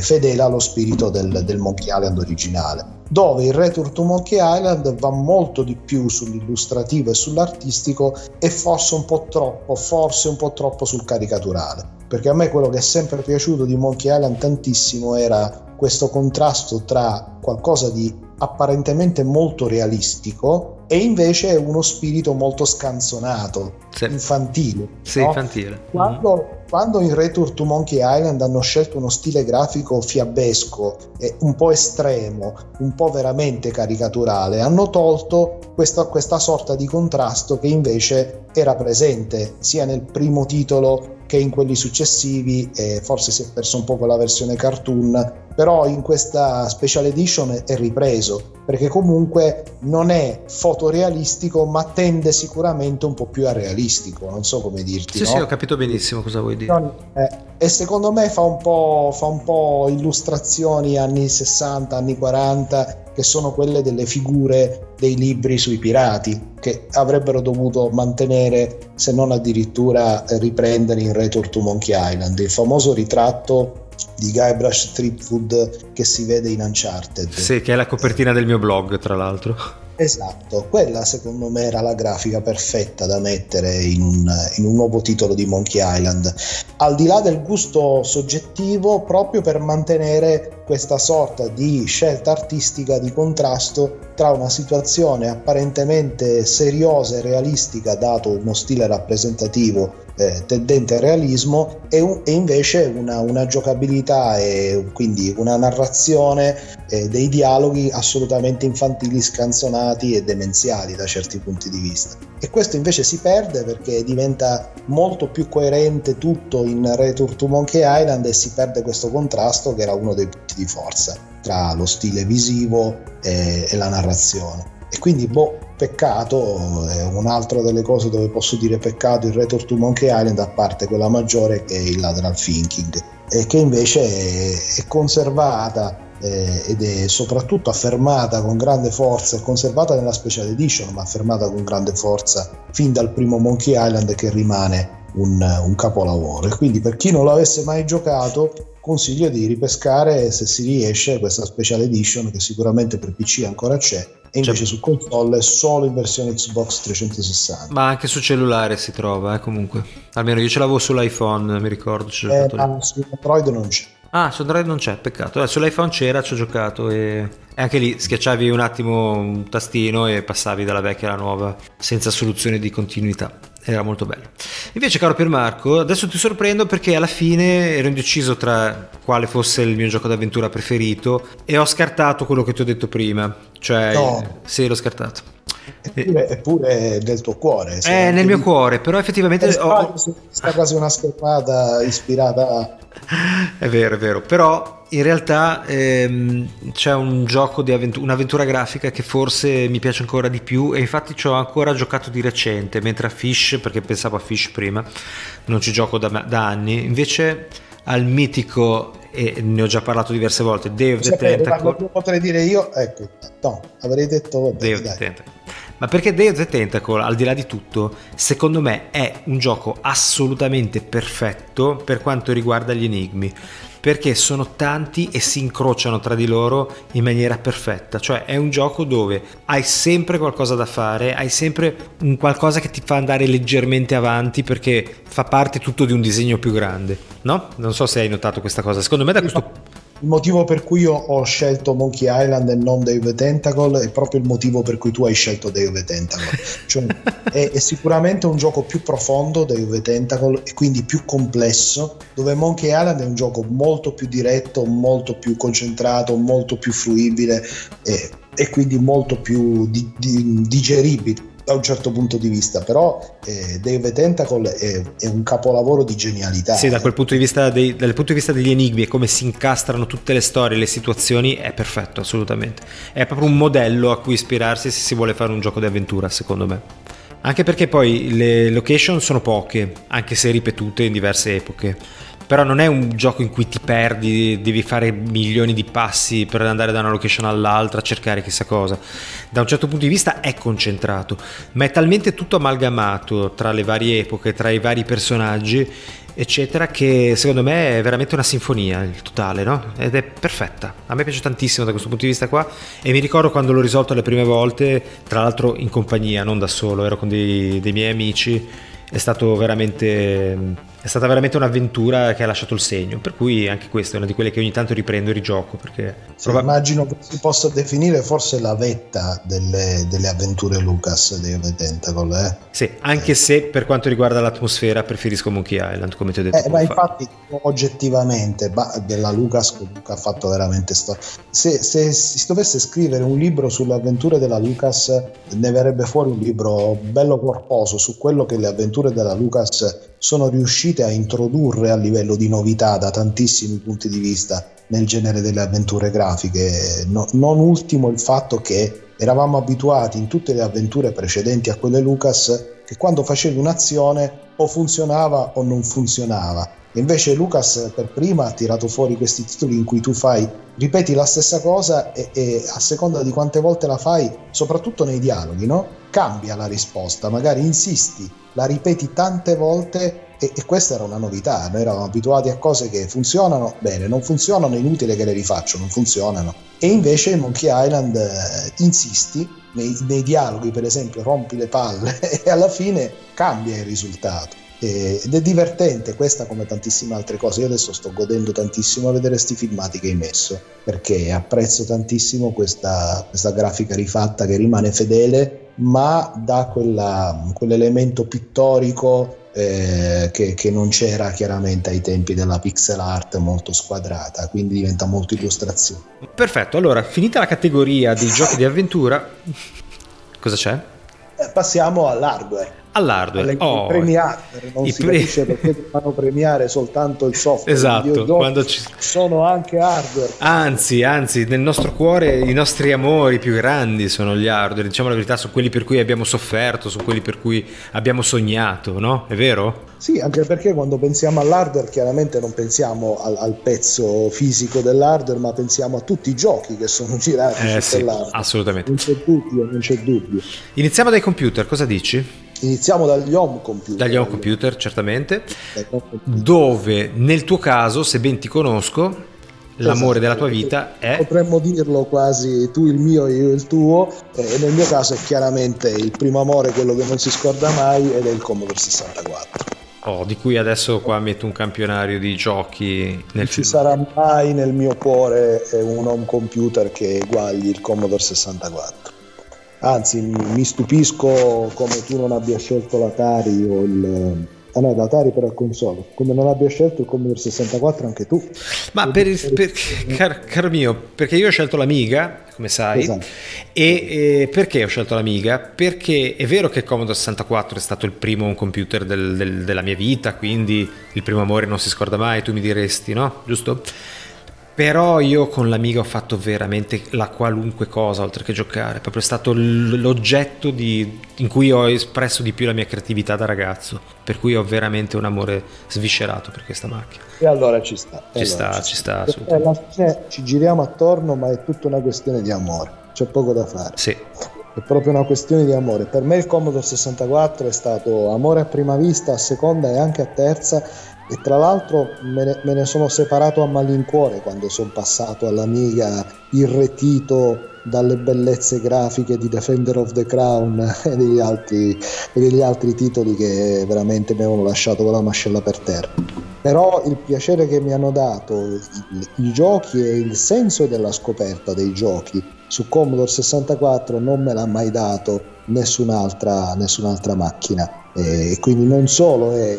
fedele allo spirito del Monkey Island originale, dove il Return to Monkey Island va molto di più sull'illustrativo e sull'artistico e forse un po' troppo sul caricaturale, perché a me quello che è sempre piaciuto di Monkey Island tantissimo era questo contrasto tra qualcosa di apparentemente molto realistico e invece uno spirito molto scanzonato, sì, infantile. Sì, no? Infantile. Quando in Return to Monkey Island hanno scelto uno stile grafico fiabesco, un po' estremo, un po' veramente caricaturale, hanno tolto questa sorta di contrasto che invece era presente sia nel primo titolo che in quelli successivi, forse si è perso un po' con la versione cartoon, però in questa special edition è ripreso, perché comunque non è fotorealistico ma tende sicuramente un po' più a realistico, non so come dirti. Sì, no? Sì, ho capito benissimo cosa vuoi dire. E secondo me fa un po' illustrazioni anni 60, anni 40, che sono quelle delle figure dei libri sui pirati, che avrebbero dovuto mantenere, se non addirittura riprendere in Return to Monkey Island, il famoso ritratto di Guybrush Threepwood che si vede in Uncharted. Sì, che è la copertina del mio blog, tra l'altro. Esatto, quella secondo me era la grafica perfetta da mettere in un nuovo titolo di Monkey Island, al di là del gusto soggettivo, proprio per mantenere questa sorta di scelta artistica di contrasto tra una situazione apparentemente seriosa e realistica, dato uno stile rappresentativo tendente al realismo, e invece una giocabilità e quindi una narrazione dei dialoghi assolutamente infantili, scanzonati e demenziali da certi punti di vista. E questo invece si perde, perché diventa molto più coerente tutto in Return to Monkey Island e si perde questo contrasto che era uno dei punti di forza tra lo stile visivo e la narrazione. E quindi peccato, è un'altra delle cose dove posso dire peccato il Return to Monkey Island, a parte quella maggiore che è il lateral thinking, e che invece è conservata ed è soprattutto affermata con grande forza, conservata nella special edition, ma affermata con grande forza fin dal primo Monkey Island, che rimane un capolavoro. E quindi, per chi non l'avesse mai giocato, consiglio di ripescare, se si riesce, questa special edition, che sicuramente per PC ancora c'è, e invece su console solo in versione Xbox 360. Ma anche su cellulare si trova, comunque. Almeno io ce l'avevo sull'iPhone, mi ricordo. Ma su Android non c'è. Ah, su Android non c'è, peccato. Sull'iPhone c'era, ci ho giocato e anche lì schiacciavi un attimo un tastino e passavi dalla vecchia alla nuova senza soluzione di continuità. Era molto bello. Invece, caro Pier Marco, adesso ti sorprendo, perché alla fine ero indeciso tra quale fosse il mio gioco d'avventura preferito e ho scartato quello che ti ho detto prima. Cioè, no. Sì, l'ho scartato. Eppure nel tuo cuore. Nel mio cuore, però effettivamente sta quasi una schermata ispirata a... È vero, però in realtà c'è un gioco di un'avventura grafica che forse mi piace ancora di più, e infatti ci ho ancora giocato di recente, mentre a Fish, perché pensavo a Fish prima, non ci gioco da anni, invece al mitico, e ne ho già parlato diverse volte, Day of the Tentacle. Potrei dire io, ecco, no, avrei detto vabbè, Day of the Tentacle. Ma perché Day of the Tentacle, al di là di tutto, secondo me è un gioco assolutamente perfetto per quanto riguarda gli enigmi, perché sono tanti e si incrociano tra di loro in maniera perfetta. Cioè è un gioco dove hai sempre qualcosa da fare, hai sempre un qualcosa che ti fa andare leggermente avanti, perché fa parte tutto di un disegno più grande, no? Non so se hai notato questa cosa. Secondo me da questo... Il motivo per cui io ho scelto Monkey Island e non Day of the Tentacle è proprio il motivo per cui tu hai scelto Day of the Tentacle. Cioè, è sicuramente un gioco più profondo, Day of the Tentacle, e quindi più complesso, dove Monkey Island è un gioco molto più diretto, molto più concentrato, molto più fruibile e quindi molto più digeribile da un certo punto di vista. Però Day of the Tentacle è un capolavoro di genialità. Sì, da quel punto di vista dal punto di vista degli enigmi e come si incastrano tutte le storie, le situazioni, è perfetto, assolutamente. È proprio un modello a cui ispirarsi se si vuole fare un gioco di avventura, secondo me. Anche perché poi le location sono poche, anche se ripetute in diverse epoche. Però non è un gioco in cui ti perdi, devi fare milioni di passi per andare da una location all'altra, cercare chissà cosa. Da un certo punto di vista è concentrato, ma è talmente tutto amalgamato tra le varie epoche, tra i vari personaggi, eccetera, che secondo me è veramente una sinfonia il totale, no? Ed è perfetta. A me piace tantissimo da questo punto di vista qua, e mi ricordo quando l'ho risolto le prime volte, tra l'altro in compagnia, non da solo, ero con dei miei amici. È stata veramente un'avventura che ha lasciato il segno, per cui anche questa è una di quelle che ogni tanto riprendo e rigioco, perché immagino che si possa definire forse la vetta delle avventure Lucas di The Tentacle. Sì, anche se per quanto riguarda l'atmosfera preferisco Monkey Island, come ti ho detto. Ma infatti oggettivamente della Lucas comunque ha fatto veramente se si dovesse scrivere un libro sulle avventure della Lucas, ne verrebbe fuori un libro bello corposo su quello che le avventure della Lucas sono riuscite a introdurre a livello di novità da tantissimi punti di vista nel genere delle avventure grafiche. No, non ultimo il fatto che eravamo abituati in tutte le avventure precedenti a quelle Lucas, che quando facevi un'azione o funzionava o non funzionava. Invece Lucas per prima ha tirato fuori questi titoli in cui tu ripeti la stessa cosa e a seconda di quante volte la fai, soprattutto nei dialoghi, no? Cambia la risposta, magari insisti, la ripeti tante volte e questa era una novità. Noi eravamo abituati a cose che funzionano bene, non funzionano, è inutile che le rifaccio, non funzionano. E invece in Monkey Island insisti nei dialoghi, per esempio rompi le palle e alla fine cambia il risultato. Ed è divertente questa, come tantissime altre cose. Io adesso sto godendo tantissimo a vedere sti filmati che hai messo, perché apprezzo tantissimo questa grafica rifatta, che rimane fedele ma dà quell'elemento pittorico che non c'era chiaramente ai tempi della pixel art molto squadrata, quindi diventa molto illustrazione. Perfetto, allora finita la categoria dei giochi di avventura, cosa c'è? Passiamo all'hardware. all'hardware. Oh, non si capisce perché fanno premiare soltanto il software. Esatto, quando ci sono anche hardware. Anzi, nel nostro cuore i nostri amori più grandi sono gli hardware, diciamo la verità, su quelli per cui abbiamo sofferto, su quelli per cui abbiamo sognato, no? È vero? Sì, anche perché quando pensiamo all'hardware chiaramente non pensiamo al pezzo fisico dell'hardware, ma pensiamo a tutti i giochi che sono girati sull'hardware. Assolutamente. Non c'è dubbio. Iniziamo dai computer, cosa dici? Iniziamo dagli home computer. Dagli home computer, certamente. Dove nel tuo caso, sebbene ti conosco, l'amore della tua vita è... Potremmo dirlo quasi tu il mio, io il tuo, e nel mio caso è chiaramente il primo amore, quello che non si scorda mai, ed è il Commodore 64. Oh, di cui adesso qua metto un campionario di giochi nel... Non ci sarà mai nel mio cuore un home computer che eguagli il Commodore 64. Anzi, mi stupisco come tu non abbia scelto l'Atari o il... Ah no, l'Atari però è console. Come non abbia scelto il Commodore 64 anche tu. Ma caro mio, perché io ho scelto l'Amiga, come sai. Esatto. E perché ho scelto l'Amiga? Perché è vero che il Commodore 64 è stato il primo computer della mia vita, quindi il primo amore non si scorda mai, tu mi diresti, no? Giusto? Però io con l'Amiga ho fatto veramente la qualunque cosa oltre che giocare. È proprio stato l'oggetto in cui ho espresso di più la mia creatività da ragazzo, per cui ho veramente un amore sviscerato per questa macchina. E allora ci sta. Alla fine ci giriamo attorno, ma è tutta una questione di amore, c'è poco da fare. Sì, è proprio una questione di amore. Per me il Commodore 64 è stato amore a prima vista, a seconda e anche a terza. E tra l'altro me ne sono separato a malincuore quando sono passato all'Amiga, irretito dalle bellezze grafiche di Defender of the Crown e degli altri titoli che veramente mi avevano lasciato con la mascella per terra. Però il piacere che mi hanno dato i giochi e il senso della scoperta dei giochi su Commodore 64 non me l'ha mai dato nessun'altra macchina, e quindi non solo è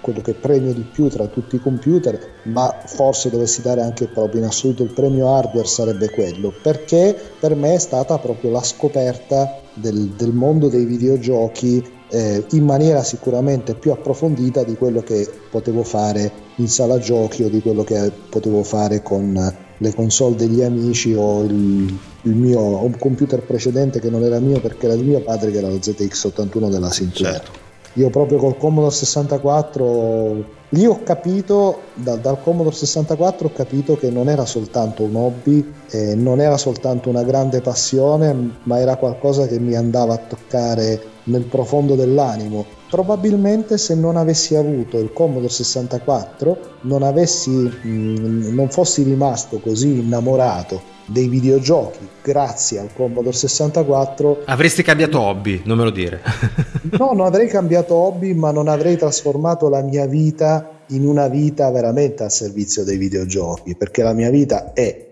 quello che premio di più tra tutti i computer, ma forse dovessi dare anche proprio in assoluto il premio hardware, sarebbe quello, perché per me è stata proprio la scoperta del mondo dei videogiochi in maniera sicuramente più approfondita di quello che potevo fare in sala giochi o di quello che potevo fare con le console degli amici o il mio un computer precedente che non era mio perché era di mio padre, che era lo ZX 81 della Sinclair. Certo. Io proprio col Commodore 64 lì ho capito, dal Commodore 64 ho capito che non era soltanto un hobby, non era soltanto una grande passione, ma era qualcosa che mi andava a toccare nel profondo dell'animo. Probabilmente se non avessi avuto il Commodore 64 non fossi rimasto così innamorato dei videogiochi grazie al Commodore 64, avresti cambiato hobby, non me lo dire. No, non avrei cambiato hobby, ma non avrei trasformato la mia vita in una vita veramente al servizio dei videogiochi, perché la mia vita è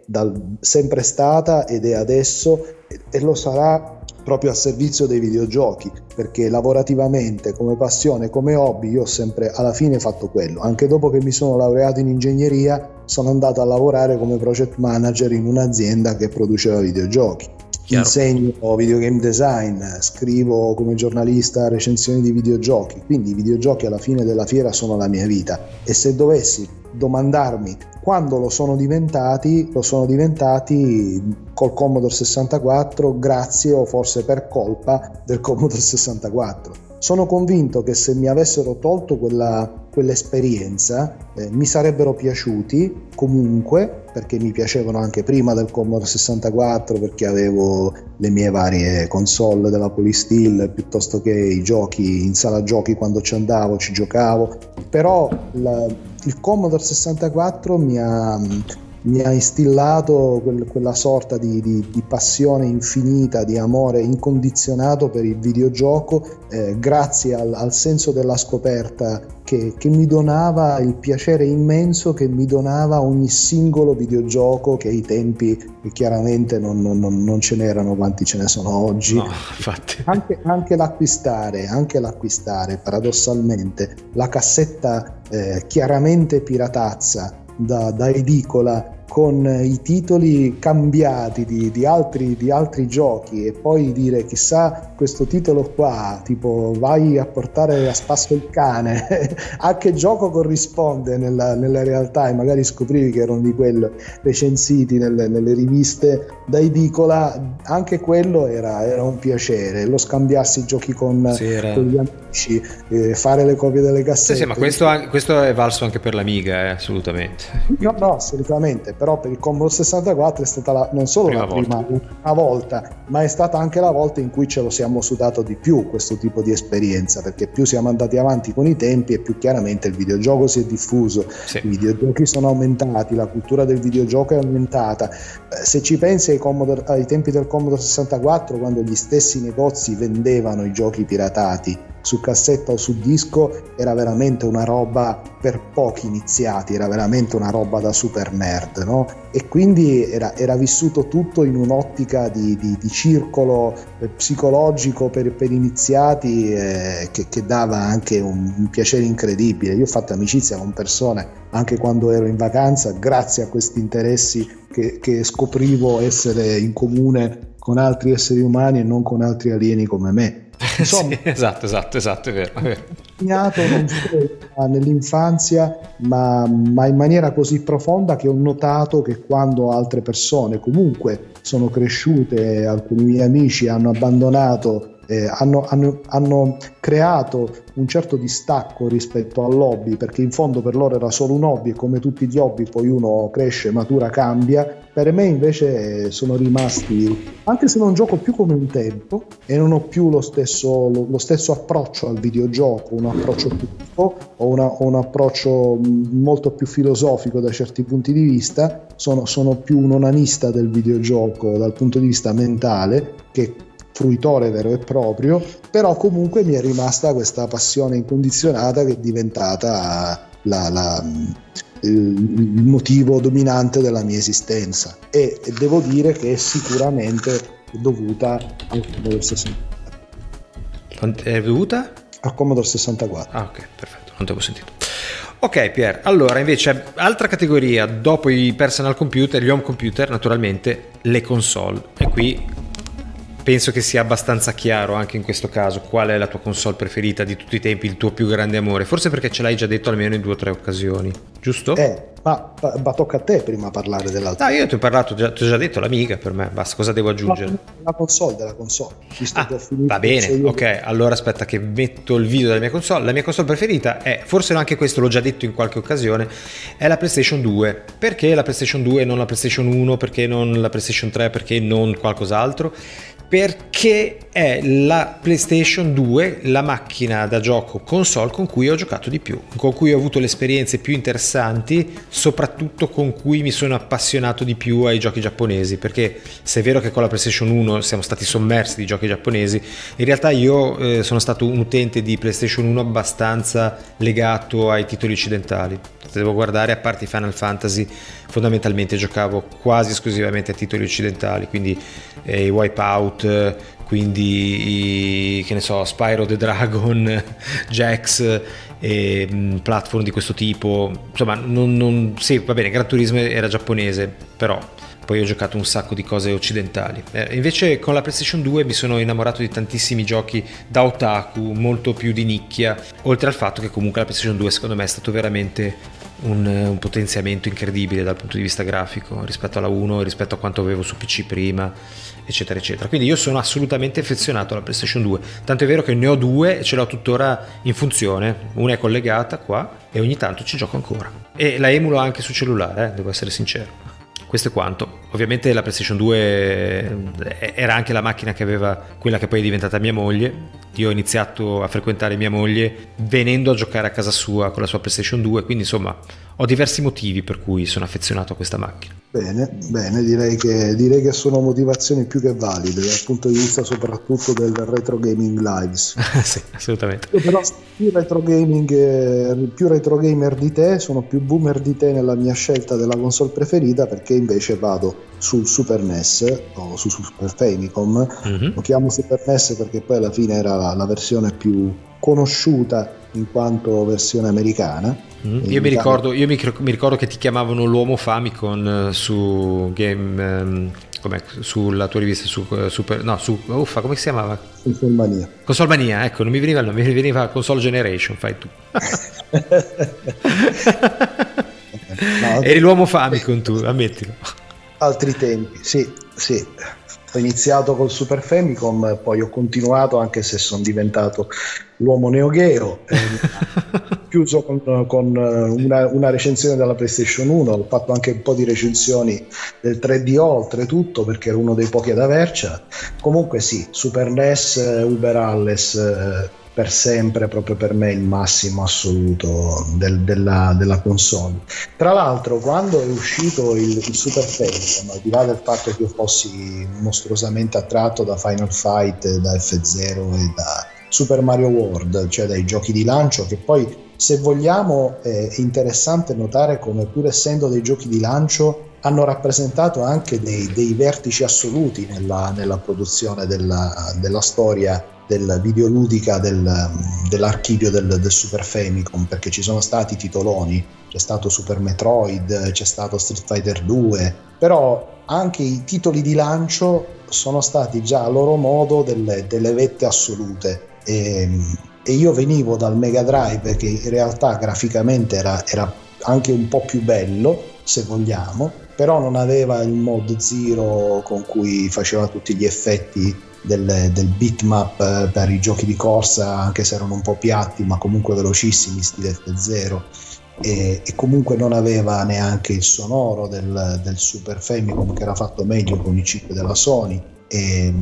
sempre stata ed è adesso e lo sarà proprio al servizio dei videogiochi, perché lavorativamente, come passione, come hobby, io ho sempre alla fine fatto quello. Anche dopo che mi sono laureato in ingegneria sono andato a lavorare come project manager in un'azienda che produceva videogiochi. Chiaro. Insegno videogame design, scrivo come giornalista recensioni di videogiochi, quindi i videogiochi alla fine della fiera sono la mia vita, e se dovessi domandarmi quando lo sono diventati col Commodore 64, grazie o forse per colpa del Commodore 64. Sono convinto che se mi avessero tolto quell'esperienza mi sarebbero piaciuti comunque, perché mi piacevano anche prima del Commodore 64, perché avevo le mie varie console della Polysteel, piuttosto che i giochi in sala giochi, quando ci andavo ci giocavo. Però il Commodore 64 mi ha instillato quella sorta di passione infinita, di amore incondizionato per il videogioco, grazie al senso della scoperta che mi donava, il piacere immenso che mi donava ogni singolo videogioco, che ai tempi chiaramente non ce n'erano quanti ce ne sono oggi. No, infatti. Anche l'acquistare, paradossalmente, la cassetta chiaramente piratazza da edicola con i titoli cambiati di altri giochi, e poi dire chissà questo titolo qua, tipo vai a portare a spasso il cane a che gioco corrisponde nella realtà, e magari scoprivi che erano di quello recensiti nelle riviste da edicola, anche quello era un piacere, lo scambiassi i giochi con gli amici, fare le copie delle cassette. Sì, ma questo è valso anche per l'Amiga, assolutamente. No, assolutamente. Però per il Commodore 64 è stata non solo la prima volta, ma è stata anche la volta in cui ce lo siamo sudato di più questo tipo di esperienza, perché più siamo andati avanti con i tempi e più chiaramente il videogioco si è diffuso, sì. I videogiochi sono aumentati, la cultura del videogioco è aumentata. Se ci pensi ai tempi del Commodore 64, quando gli stessi negozi vendevano i giochi piratati su cassetta o su disco, era veramente una roba per pochi iniziati, era veramente una roba da super nerd, no? E quindi era vissuto tutto in un'ottica di circolo psicologico per iniziati, che dava anche un piacere incredibile. Io ho fatto amicizia con persone anche quando ero in vacanza grazie a questi interessi che scoprivo essere in comune con altri esseri umani e non con altri alieni come me. Insomma, sì, esatto, è vero. Non solo nell'infanzia, ma in maniera così profonda che ho notato che quando altre persone comunque sono cresciute, alcuni miei amici hanno abbandonato, hanno creato un certo distacco rispetto all'hobby, perché in fondo per loro era solo un hobby, e come tutti gli hobby poi uno cresce, matura, cambia. Per me invece sono rimasti, anche se non gioco più come un tempo e non ho più lo stesso approccio al videogioco, un approccio più o un approccio molto più filosofico da certi punti di vista, sono più un onanista del videogioco dal punto di vista mentale che fruitore vero e proprio. Però comunque mi è rimasta questa passione incondizionata che è diventata il motivo dominante della mia esistenza, e devo dire che è sicuramente dovuta al Commodore 64. È dovuta? Al Commodore 64. Ah, ok, perfetto, non ti avevo sentito. Ok Pier, allora invece altra categoria dopo i personal computer, gli home computer, naturalmente le console, e qui penso che sia abbastanza chiaro anche in questo caso qual è la tua console preferita di tutti i tempi, il tuo più grande amore, forse perché ce l'hai già detto almeno in 2 o 3 occasioni, giusto? Ma tocca a te prima parlare dell'altra. Io ti ho già detto l'Amiga per me, basta, cosa devo aggiungere? La console. Va bene, ok, allora aspetta che metto il video della mia console. La mia console preferita è, forse anche questo l'ho già detto in qualche occasione, è la PlayStation 2. Perché la PlayStation 2 e non la PlayStation 1? Perché non la PlayStation 3? Perché non qualcos'altro? Perché è la PlayStation 2 la macchina da gioco console con cui ho giocato di più, con cui ho avuto le esperienze più interessanti, soprattutto con cui mi sono appassionato di più ai giochi giapponesi, perché se è vero che con la PlayStation 1 siamo stati sommersi di giochi giapponesi, in realtà io sono stato un utente di PlayStation 1 abbastanza legato ai titoli occidentali. Devo guardare, a parte Final Fantasy, fondamentalmente giocavo quasi esclusivamente a titoli occidentali, quindi i Wipeout, quindi che ne so, Spyro the Dragon, Jax, platform di questo tipo, insomma sì, va bene, Gran Turismo era giapponese, però poi ho giocato un sacco di cose occidentali. Invece con la PlayStation 2 mi sono innamorato di tantissimi giochi da otaku, molto più di nicchia, oltre al fatto che comunque la PlayStation 2 secondo me è stato veramente un potenziamento incredibile dal punto di vista grafico rispetto alla 1, rispetto a quanto avevo su PC prima, eccetera eccetera. Quindi io sono assolutamente affezionato alla PlayStation 2, tanto è vero che ne ho 2 e ce l'ho tuttora in funzione, una è collegata qua e ogni tanto ci gioco ancora, e la emulo anche su cellulare, devo essere sincero. Questo è quanto. Ovviamente la PlayStation 2 era anche la macchina che aveva quella che poi è diventata mia moglie. Io ho iniziato a frequentare mia moglie venendo a giocare a casa sua con la sua PlayStation 2, quindi insomma ho diversi motivi per cui sono affezionato a questa macchina. Bene, direi che sono motivazioni più che valide dal punto di vista soprattutto del Retro Gaming Lives. Sì, assolutamente. Io però più retro gamer di te, sono più boomer di te nella mia scelta della console preferita, perché invece vado sul Super NES o su Super Famicom. Lo chiamo Super NES perché poi alla fine era la versione più conosciuta in quanto versione americana. Io mi ricordo che ti chiamavano l'uomo Famicom su Game, sulla tua rivista come si chiamava? Consolmania, ecco, non mi veniva il nome, mi veniva Console Generation, fai tu. No, eri l'uomo Famicom tu, ammettilo. Altri tempi, sì. Ho iniziato col Super Famicom, poi ho continuato, anche se sono diventato l'uomo Neo Geo, chiuso con una recensione della PlayStation 1, ho fatto anche un po' di recensioni del 3DO oltretutto, perché ero uno dei pochi ad avercela. Comunque sì, Super NES, Uber Alles, per sempre, proprio per me il massimo assoluto della console. Tra l'altro, quando è uscito il Super Famicom, al di là del fatto che io fossi mostruosamente attratto da Final Fight, da F-Zero e da Super Mario World, cioè dai giochi di lancio, che poi, se vogliamo, è interessante notare come, pur essendo dei giochi di lancio, hanno rappresentato anche dei vertici assoluti nella produzione della storia del videoludica dell'archivio del Super Famicom, perché ci sono stati titoloni, c'è stato Super Metroid, c'è stato Street Fighter 2, però anche i titoli di lancio sono stati già a loro modo delle vette assolute, e io venivo dal Mega Drive, che in realtà graficamente era anche un po' più bello, se vogliamo, però non aveva il mod Zero con cui faceva tutti gli effetti del bitmap per i giochi di corsa, anche se erano un po' piatti ma comunque velocissimi, stile F-Zero, e comunque non aveva neanche il sonoro del Super Famicom, che era fatto meglio con i chip della Sony, e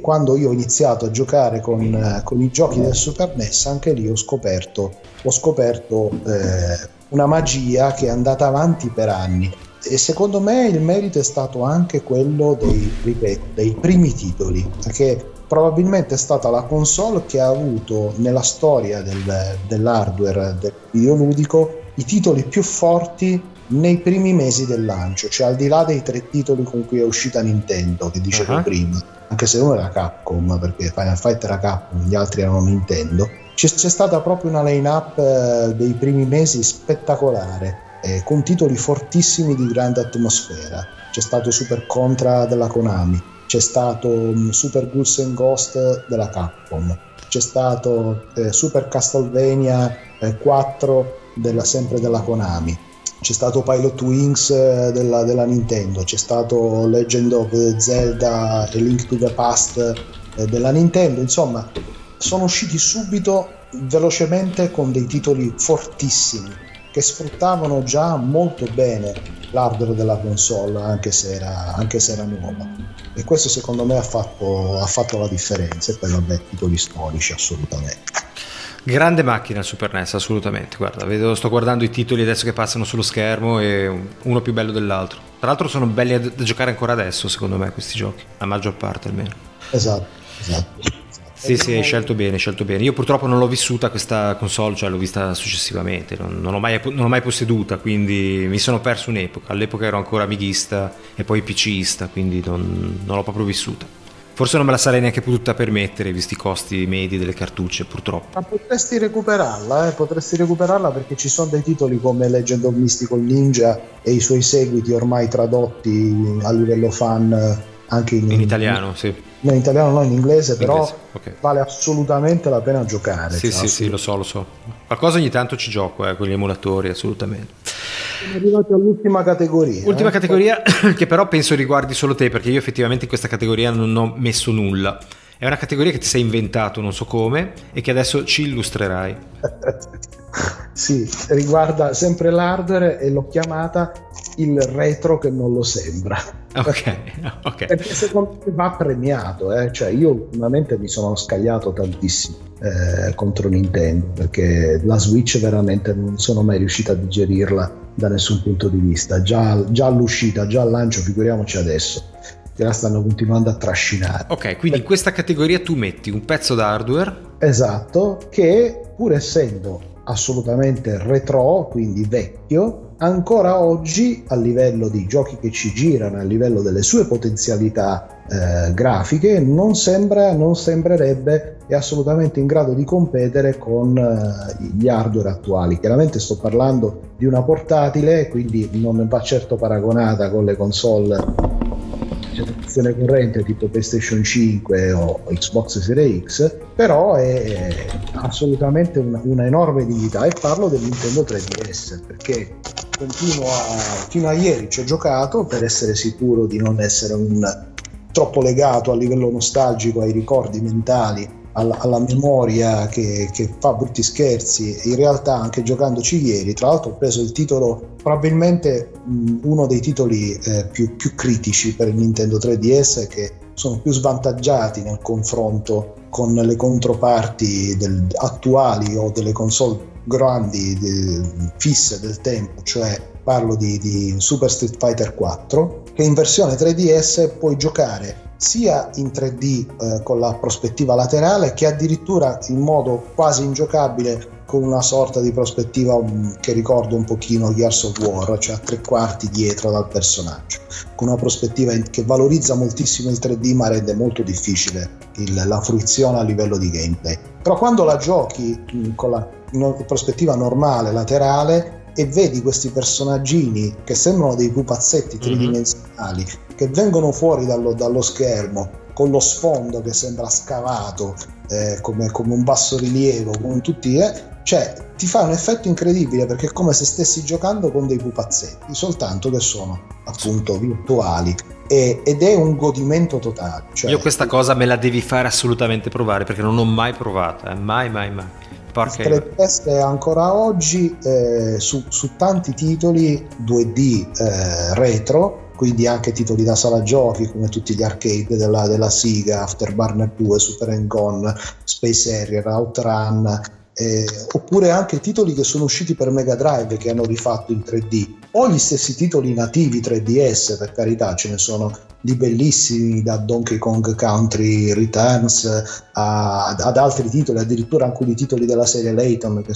quando io ho iniziato a giocare con i giochi del Super NES, anche lì ho scoperto una magia che è andata avanti per anni. E secondo me il merito è stato anche quello dei primi titoli, perché probabilmente è stata la console che ha avuto nella storia dell'hardware del videoludico i titoli più forti nei primi mesi del lancio, cioè al di là dei tre titoli con cui è uscita Nintendo, che dicevo prima, anche se uno era Capcom, perché Final Fight era Capcom, gli altri erano Nintendo, c'è stata proprio una line-up dei primi mesi spettacolare, con titoli fortissimi di grande atmosfera. C'è stato Super Contra della Konami, c'è stato Super Ghouls and Ghost della Capcom, c'è stato Super Castlevania 4 sempre della Konami, c'è stato Pilot Wings della Nintendo, c'è stato Legend of Zelda e Link to the Past della Nintendo. Insomma, sono usciti subito velocemente con dei titoli fortissimi che sfruttavano già molto bene l'hardware della console, anche se era nuova, e questo secondo me ha fatto la differenza. E poi vabbè, titoli storici, assolutamente grande macchina il Super NES, assolutamente. Guarda, sto guardando i titoli adesso che passano sullo schermo, e uno più bello dell'altro, tra l'altro sono belli da giocare ancora adesso, secondo me, questi giochi, la maggior parte almeno. Esatto. Sì, hai scelto bene. Io purtroppo non l'ho vissuta questa console, cioè l'ho vista successivamente, non l'ho mai posseduta, quindi mi sono perso un'epoca. All'epoca ero ancora amighista e poi PCista, quindi non l'ho proprio vissuta. Forse non me la sarei neanche potuta permettere, visti i costi medi delle cartucce, purtroppo. Ma potresti recuperarla, perché ci sono dei titoli come Legend of Mystical Ninja e i suoi seguiti, ormai tradotti a livello fan anche in italiano, sì. No, in italiano no, in inglese, però okay. Vale assolutamente la pena giocare. Sì, lo so. Qualcosa ogni tanto ci gioco, con gli emulatori, assolutamente. Siamo arrivati all'ultima categoria. Ultima categoria, che però penso riguardi solo te, perché io effettivamente in questa categoria non ho messo nulla. È una categoria che ti sei inventato, non so come, e che adesso ci illustrerai. Sì, riguarda sempre l'hardware, e l'ho chiamata il retro che non lo sembra. Ok. Perché secondo me va premiato, cioè io ultimamente mi sono scagliato tantissimo contro Nintendo, perché la Switch veramente non sono mai riuscito a digerirla da nessun punto di vista, già all'uscita, già al lancio, figuriamoci adesso che la stanno continuando a trascinare. Ok, quindi in questa categoria tu metti un pezzo d'hardware, esatto, che pur essendo assolutamente retro, quindi vecchio, ancora oggi a livello di giochi che ci girano, a livello delle sue potenzialità grafiche, non sembrerebbe è assolutamente in grado di competere con gli hardware attuali. Chiaramente sto parlando di una portatile, quindi non va certo paragonata con le console di generazione corrente tipo PlayStation 5 o Xbox Series X, però è assolutamente una enorme dignità. E parlo del Nintendo 3DS, perché fino a ieri ci ho giocato per essere sicuro di non essere un troppo legato a livello nostalgico, ai ricordi mentali, alla memoria che fa brutti scherzi. In realtà, anche giocandoci ieri, tra l'altro ho preso il titolo, probabilmente uno dei titoli più critici per il Nintendo 3DS, che sono più svantaggiati nel confronto con le controparti attuali o delle console grandi fisse del tempo, cioè parlo di Super Street Fighter 4, che in versione 3DS puoi giocare sia in 3D con la prospettiva laterale, che addirittura in modo quasi ingiocabile con una sorta di prospettiva che ricorda un pochino Gears of War, cioè a tre quarti dietro dal personaggio, con una prospettiva che valorizza moltissimo il 3D ma rende molto difficile la fruizione a livello di gameplay. Però quando la giochi con la prospettiva normale, laterale, e vedi questi personaggini che sembrano dei pupazzetti tridimensionali, che vengono fuori dallo schermo, con lo sfondo che sembra scavato come un bassorilievo, con tutti, cioè ti fa un effetto incredibile, perché è come se stessi giocando con dei pupazzetti, soltanto che sono appunto virtuali, ed è un godimento totale. Cioè, io questa cosa me la devi fare assolutamente provare, perché non l'ho mai provata, mai. Il 3DS è ancora oggi su tanti titoli 2D retro, quindi anche titoli da sala giochi come tutti gli arcade della Sega, Afterburner 2, Super Hang-On, Space Harrier, Outrun, oppure anche titoli che sono usciti per Mega Drive che hanno rifatto in 3D, o gli stessi titoli nativi 3DS, per carità, ce ne sono di bellissimi, da Donkey Kong Country Returns ad altri titoli, addirittura alcuni titoli della serie Layton che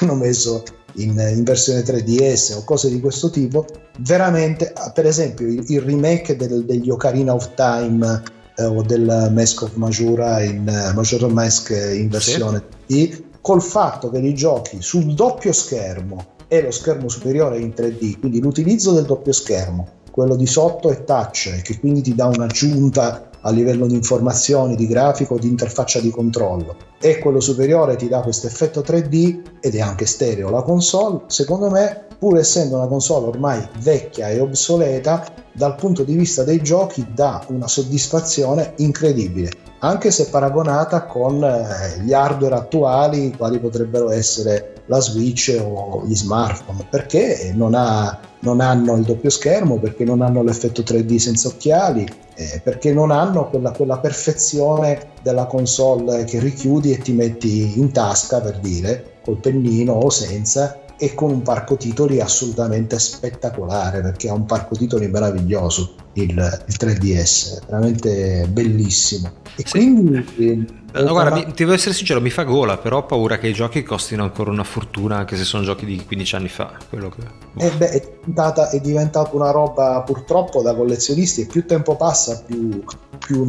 hanno messo in versione 3DS o cose di questo tipo. Veramente, per esempio il remake degli Ocarina of Time o del Mask of Majora Majora's Mask in versione 3D, col fatto che li giochi sul doppio schermo e lo schermo superiore è in 3D, quindi l'utilizzo del doppio schermo, quello di sotto è touch, che quindi ti dà un'aggiunta a livello di informazioni, di grafico, di interfaccia di controllo, e quello superiore ti dà questo effetto 3D ed è anche stereo. La console, secondo me, pur essendo una console ormai vecchia e obsoleta, dal punto di vista dei giochi dà una soddisfazione incredibile, anche se paragonata con gli hardware attuali, quali potrebbero essere la Switch o gli smartphone, perché non hanno il doppio schermo, perché non hanno l'effetto 3D senza occhiali, perché non hanno quella perfezione della console che richiudi e ti metti in tasca, per dire, col pennino o senza, e con un parco titoli assolutamente spettacolare, perché ha un parco titoli meraviglioso il 3DS, veramente bellissimo. E sì, quindi no, guarda, ti devo essere sincero, mi fa gola, però ho paura che i giochi costino ancora una fortuna, anche se sono giochi di 15 anni fa. Quello che... è diventata una roba, purtroppo, da collezionisti, e più tempo passa più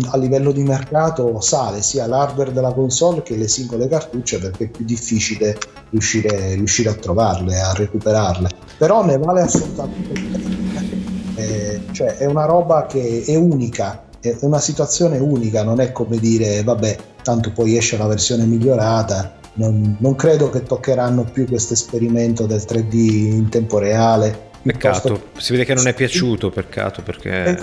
a livello di mercato sale sia l'hardware della console che le singole cartucce, perché è più difficile riuscire a trovarle, a recuperarle. Però ne vale assolutamente, cioè è una roba che è unica, è una situazione unica, non è come dire vabbè, tanto poi esce una versione migliorata. Non credo che toccheranno più questo esperimento del 3D in tempo reale. Peccato, si vede che non è piaciuto, peccato, perché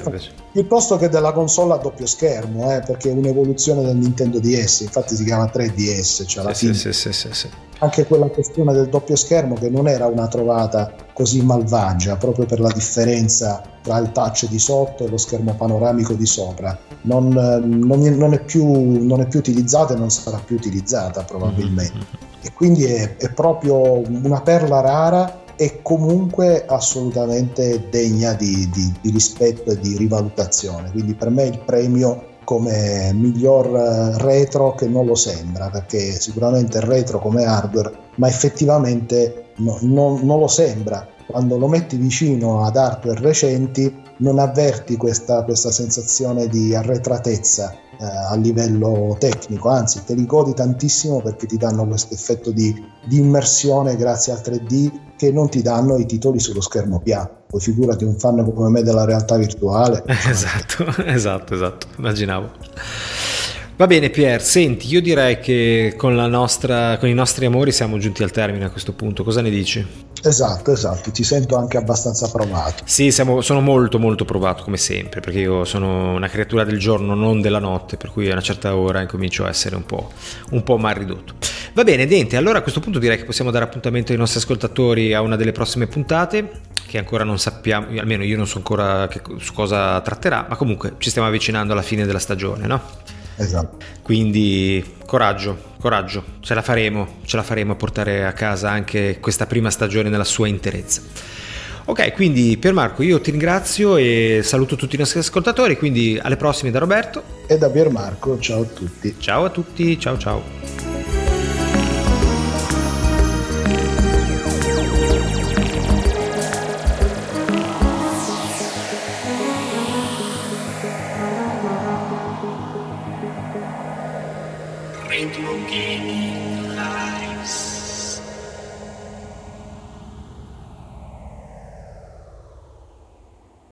piuttosto che della console a doppio schermo, perché è un'evoluzione del Nintendo DS, infatti si chiama 3DS, cioè alla fine. Sì. Anche quella questione del doppio schermo, che non era una trovata così malvagia, proprio per la differenza tra il touch di sotto e lo schermo panoramico di sopra, non è più utilizzata e non sarà più utilizzata probabilmente, e quindi è proprio una perla rara, e comunque assolutamente degna di rispetto e di rivalutazione. Quindi per me il premio come miglior retro, che non lo sembra, perché sicuramente è retro come hardware, ma effettivamente non lo sembra. Quando lo metti vicino ad hardware recenti non avverti questa sensazione di arretratezza a livello tecnico, anzi te li godi tantissimo perché ti danno questo effetto di immersione grazie al 3D che non ti danno i titoli sullo schermo piatto. Poi figurati un fan come me della realtà virtuale. Esatto, immaginavo. Va bene Pier, senti, io direi che con i nostri amori siamo giunti al termine a questo punto, cosa ne dici? Esatto, ti sento anche abbastanza provato. Sì, sono molto molto provato come sempre, perché io sono una creatura del giorno, non della notte, per cui a una certa ora incomincio a essere un po' mal ridotto. Va bene, Dente, allora a questo punto direi che possiamo dare appuntamento ai nostri ascoltatori a una delle prossime puntate, che ancora non sappiamo, almeno io non so ancora su cosa tratterà, ma comunque ci stiamo avvicinando alla fine della stagione, no? Esatto. Quindi coraggio, ce la faremo a portare a casa anche questa prima stagione nella sua interezza. Ok, quindi Pier Marco, io ti ringrazio e saluto tutti i nostri ascoltatori, quindi alle prossime da Roberto e da Pier Marco, ciao a tutti. Ciao a tutti, ciao. Retro Gaming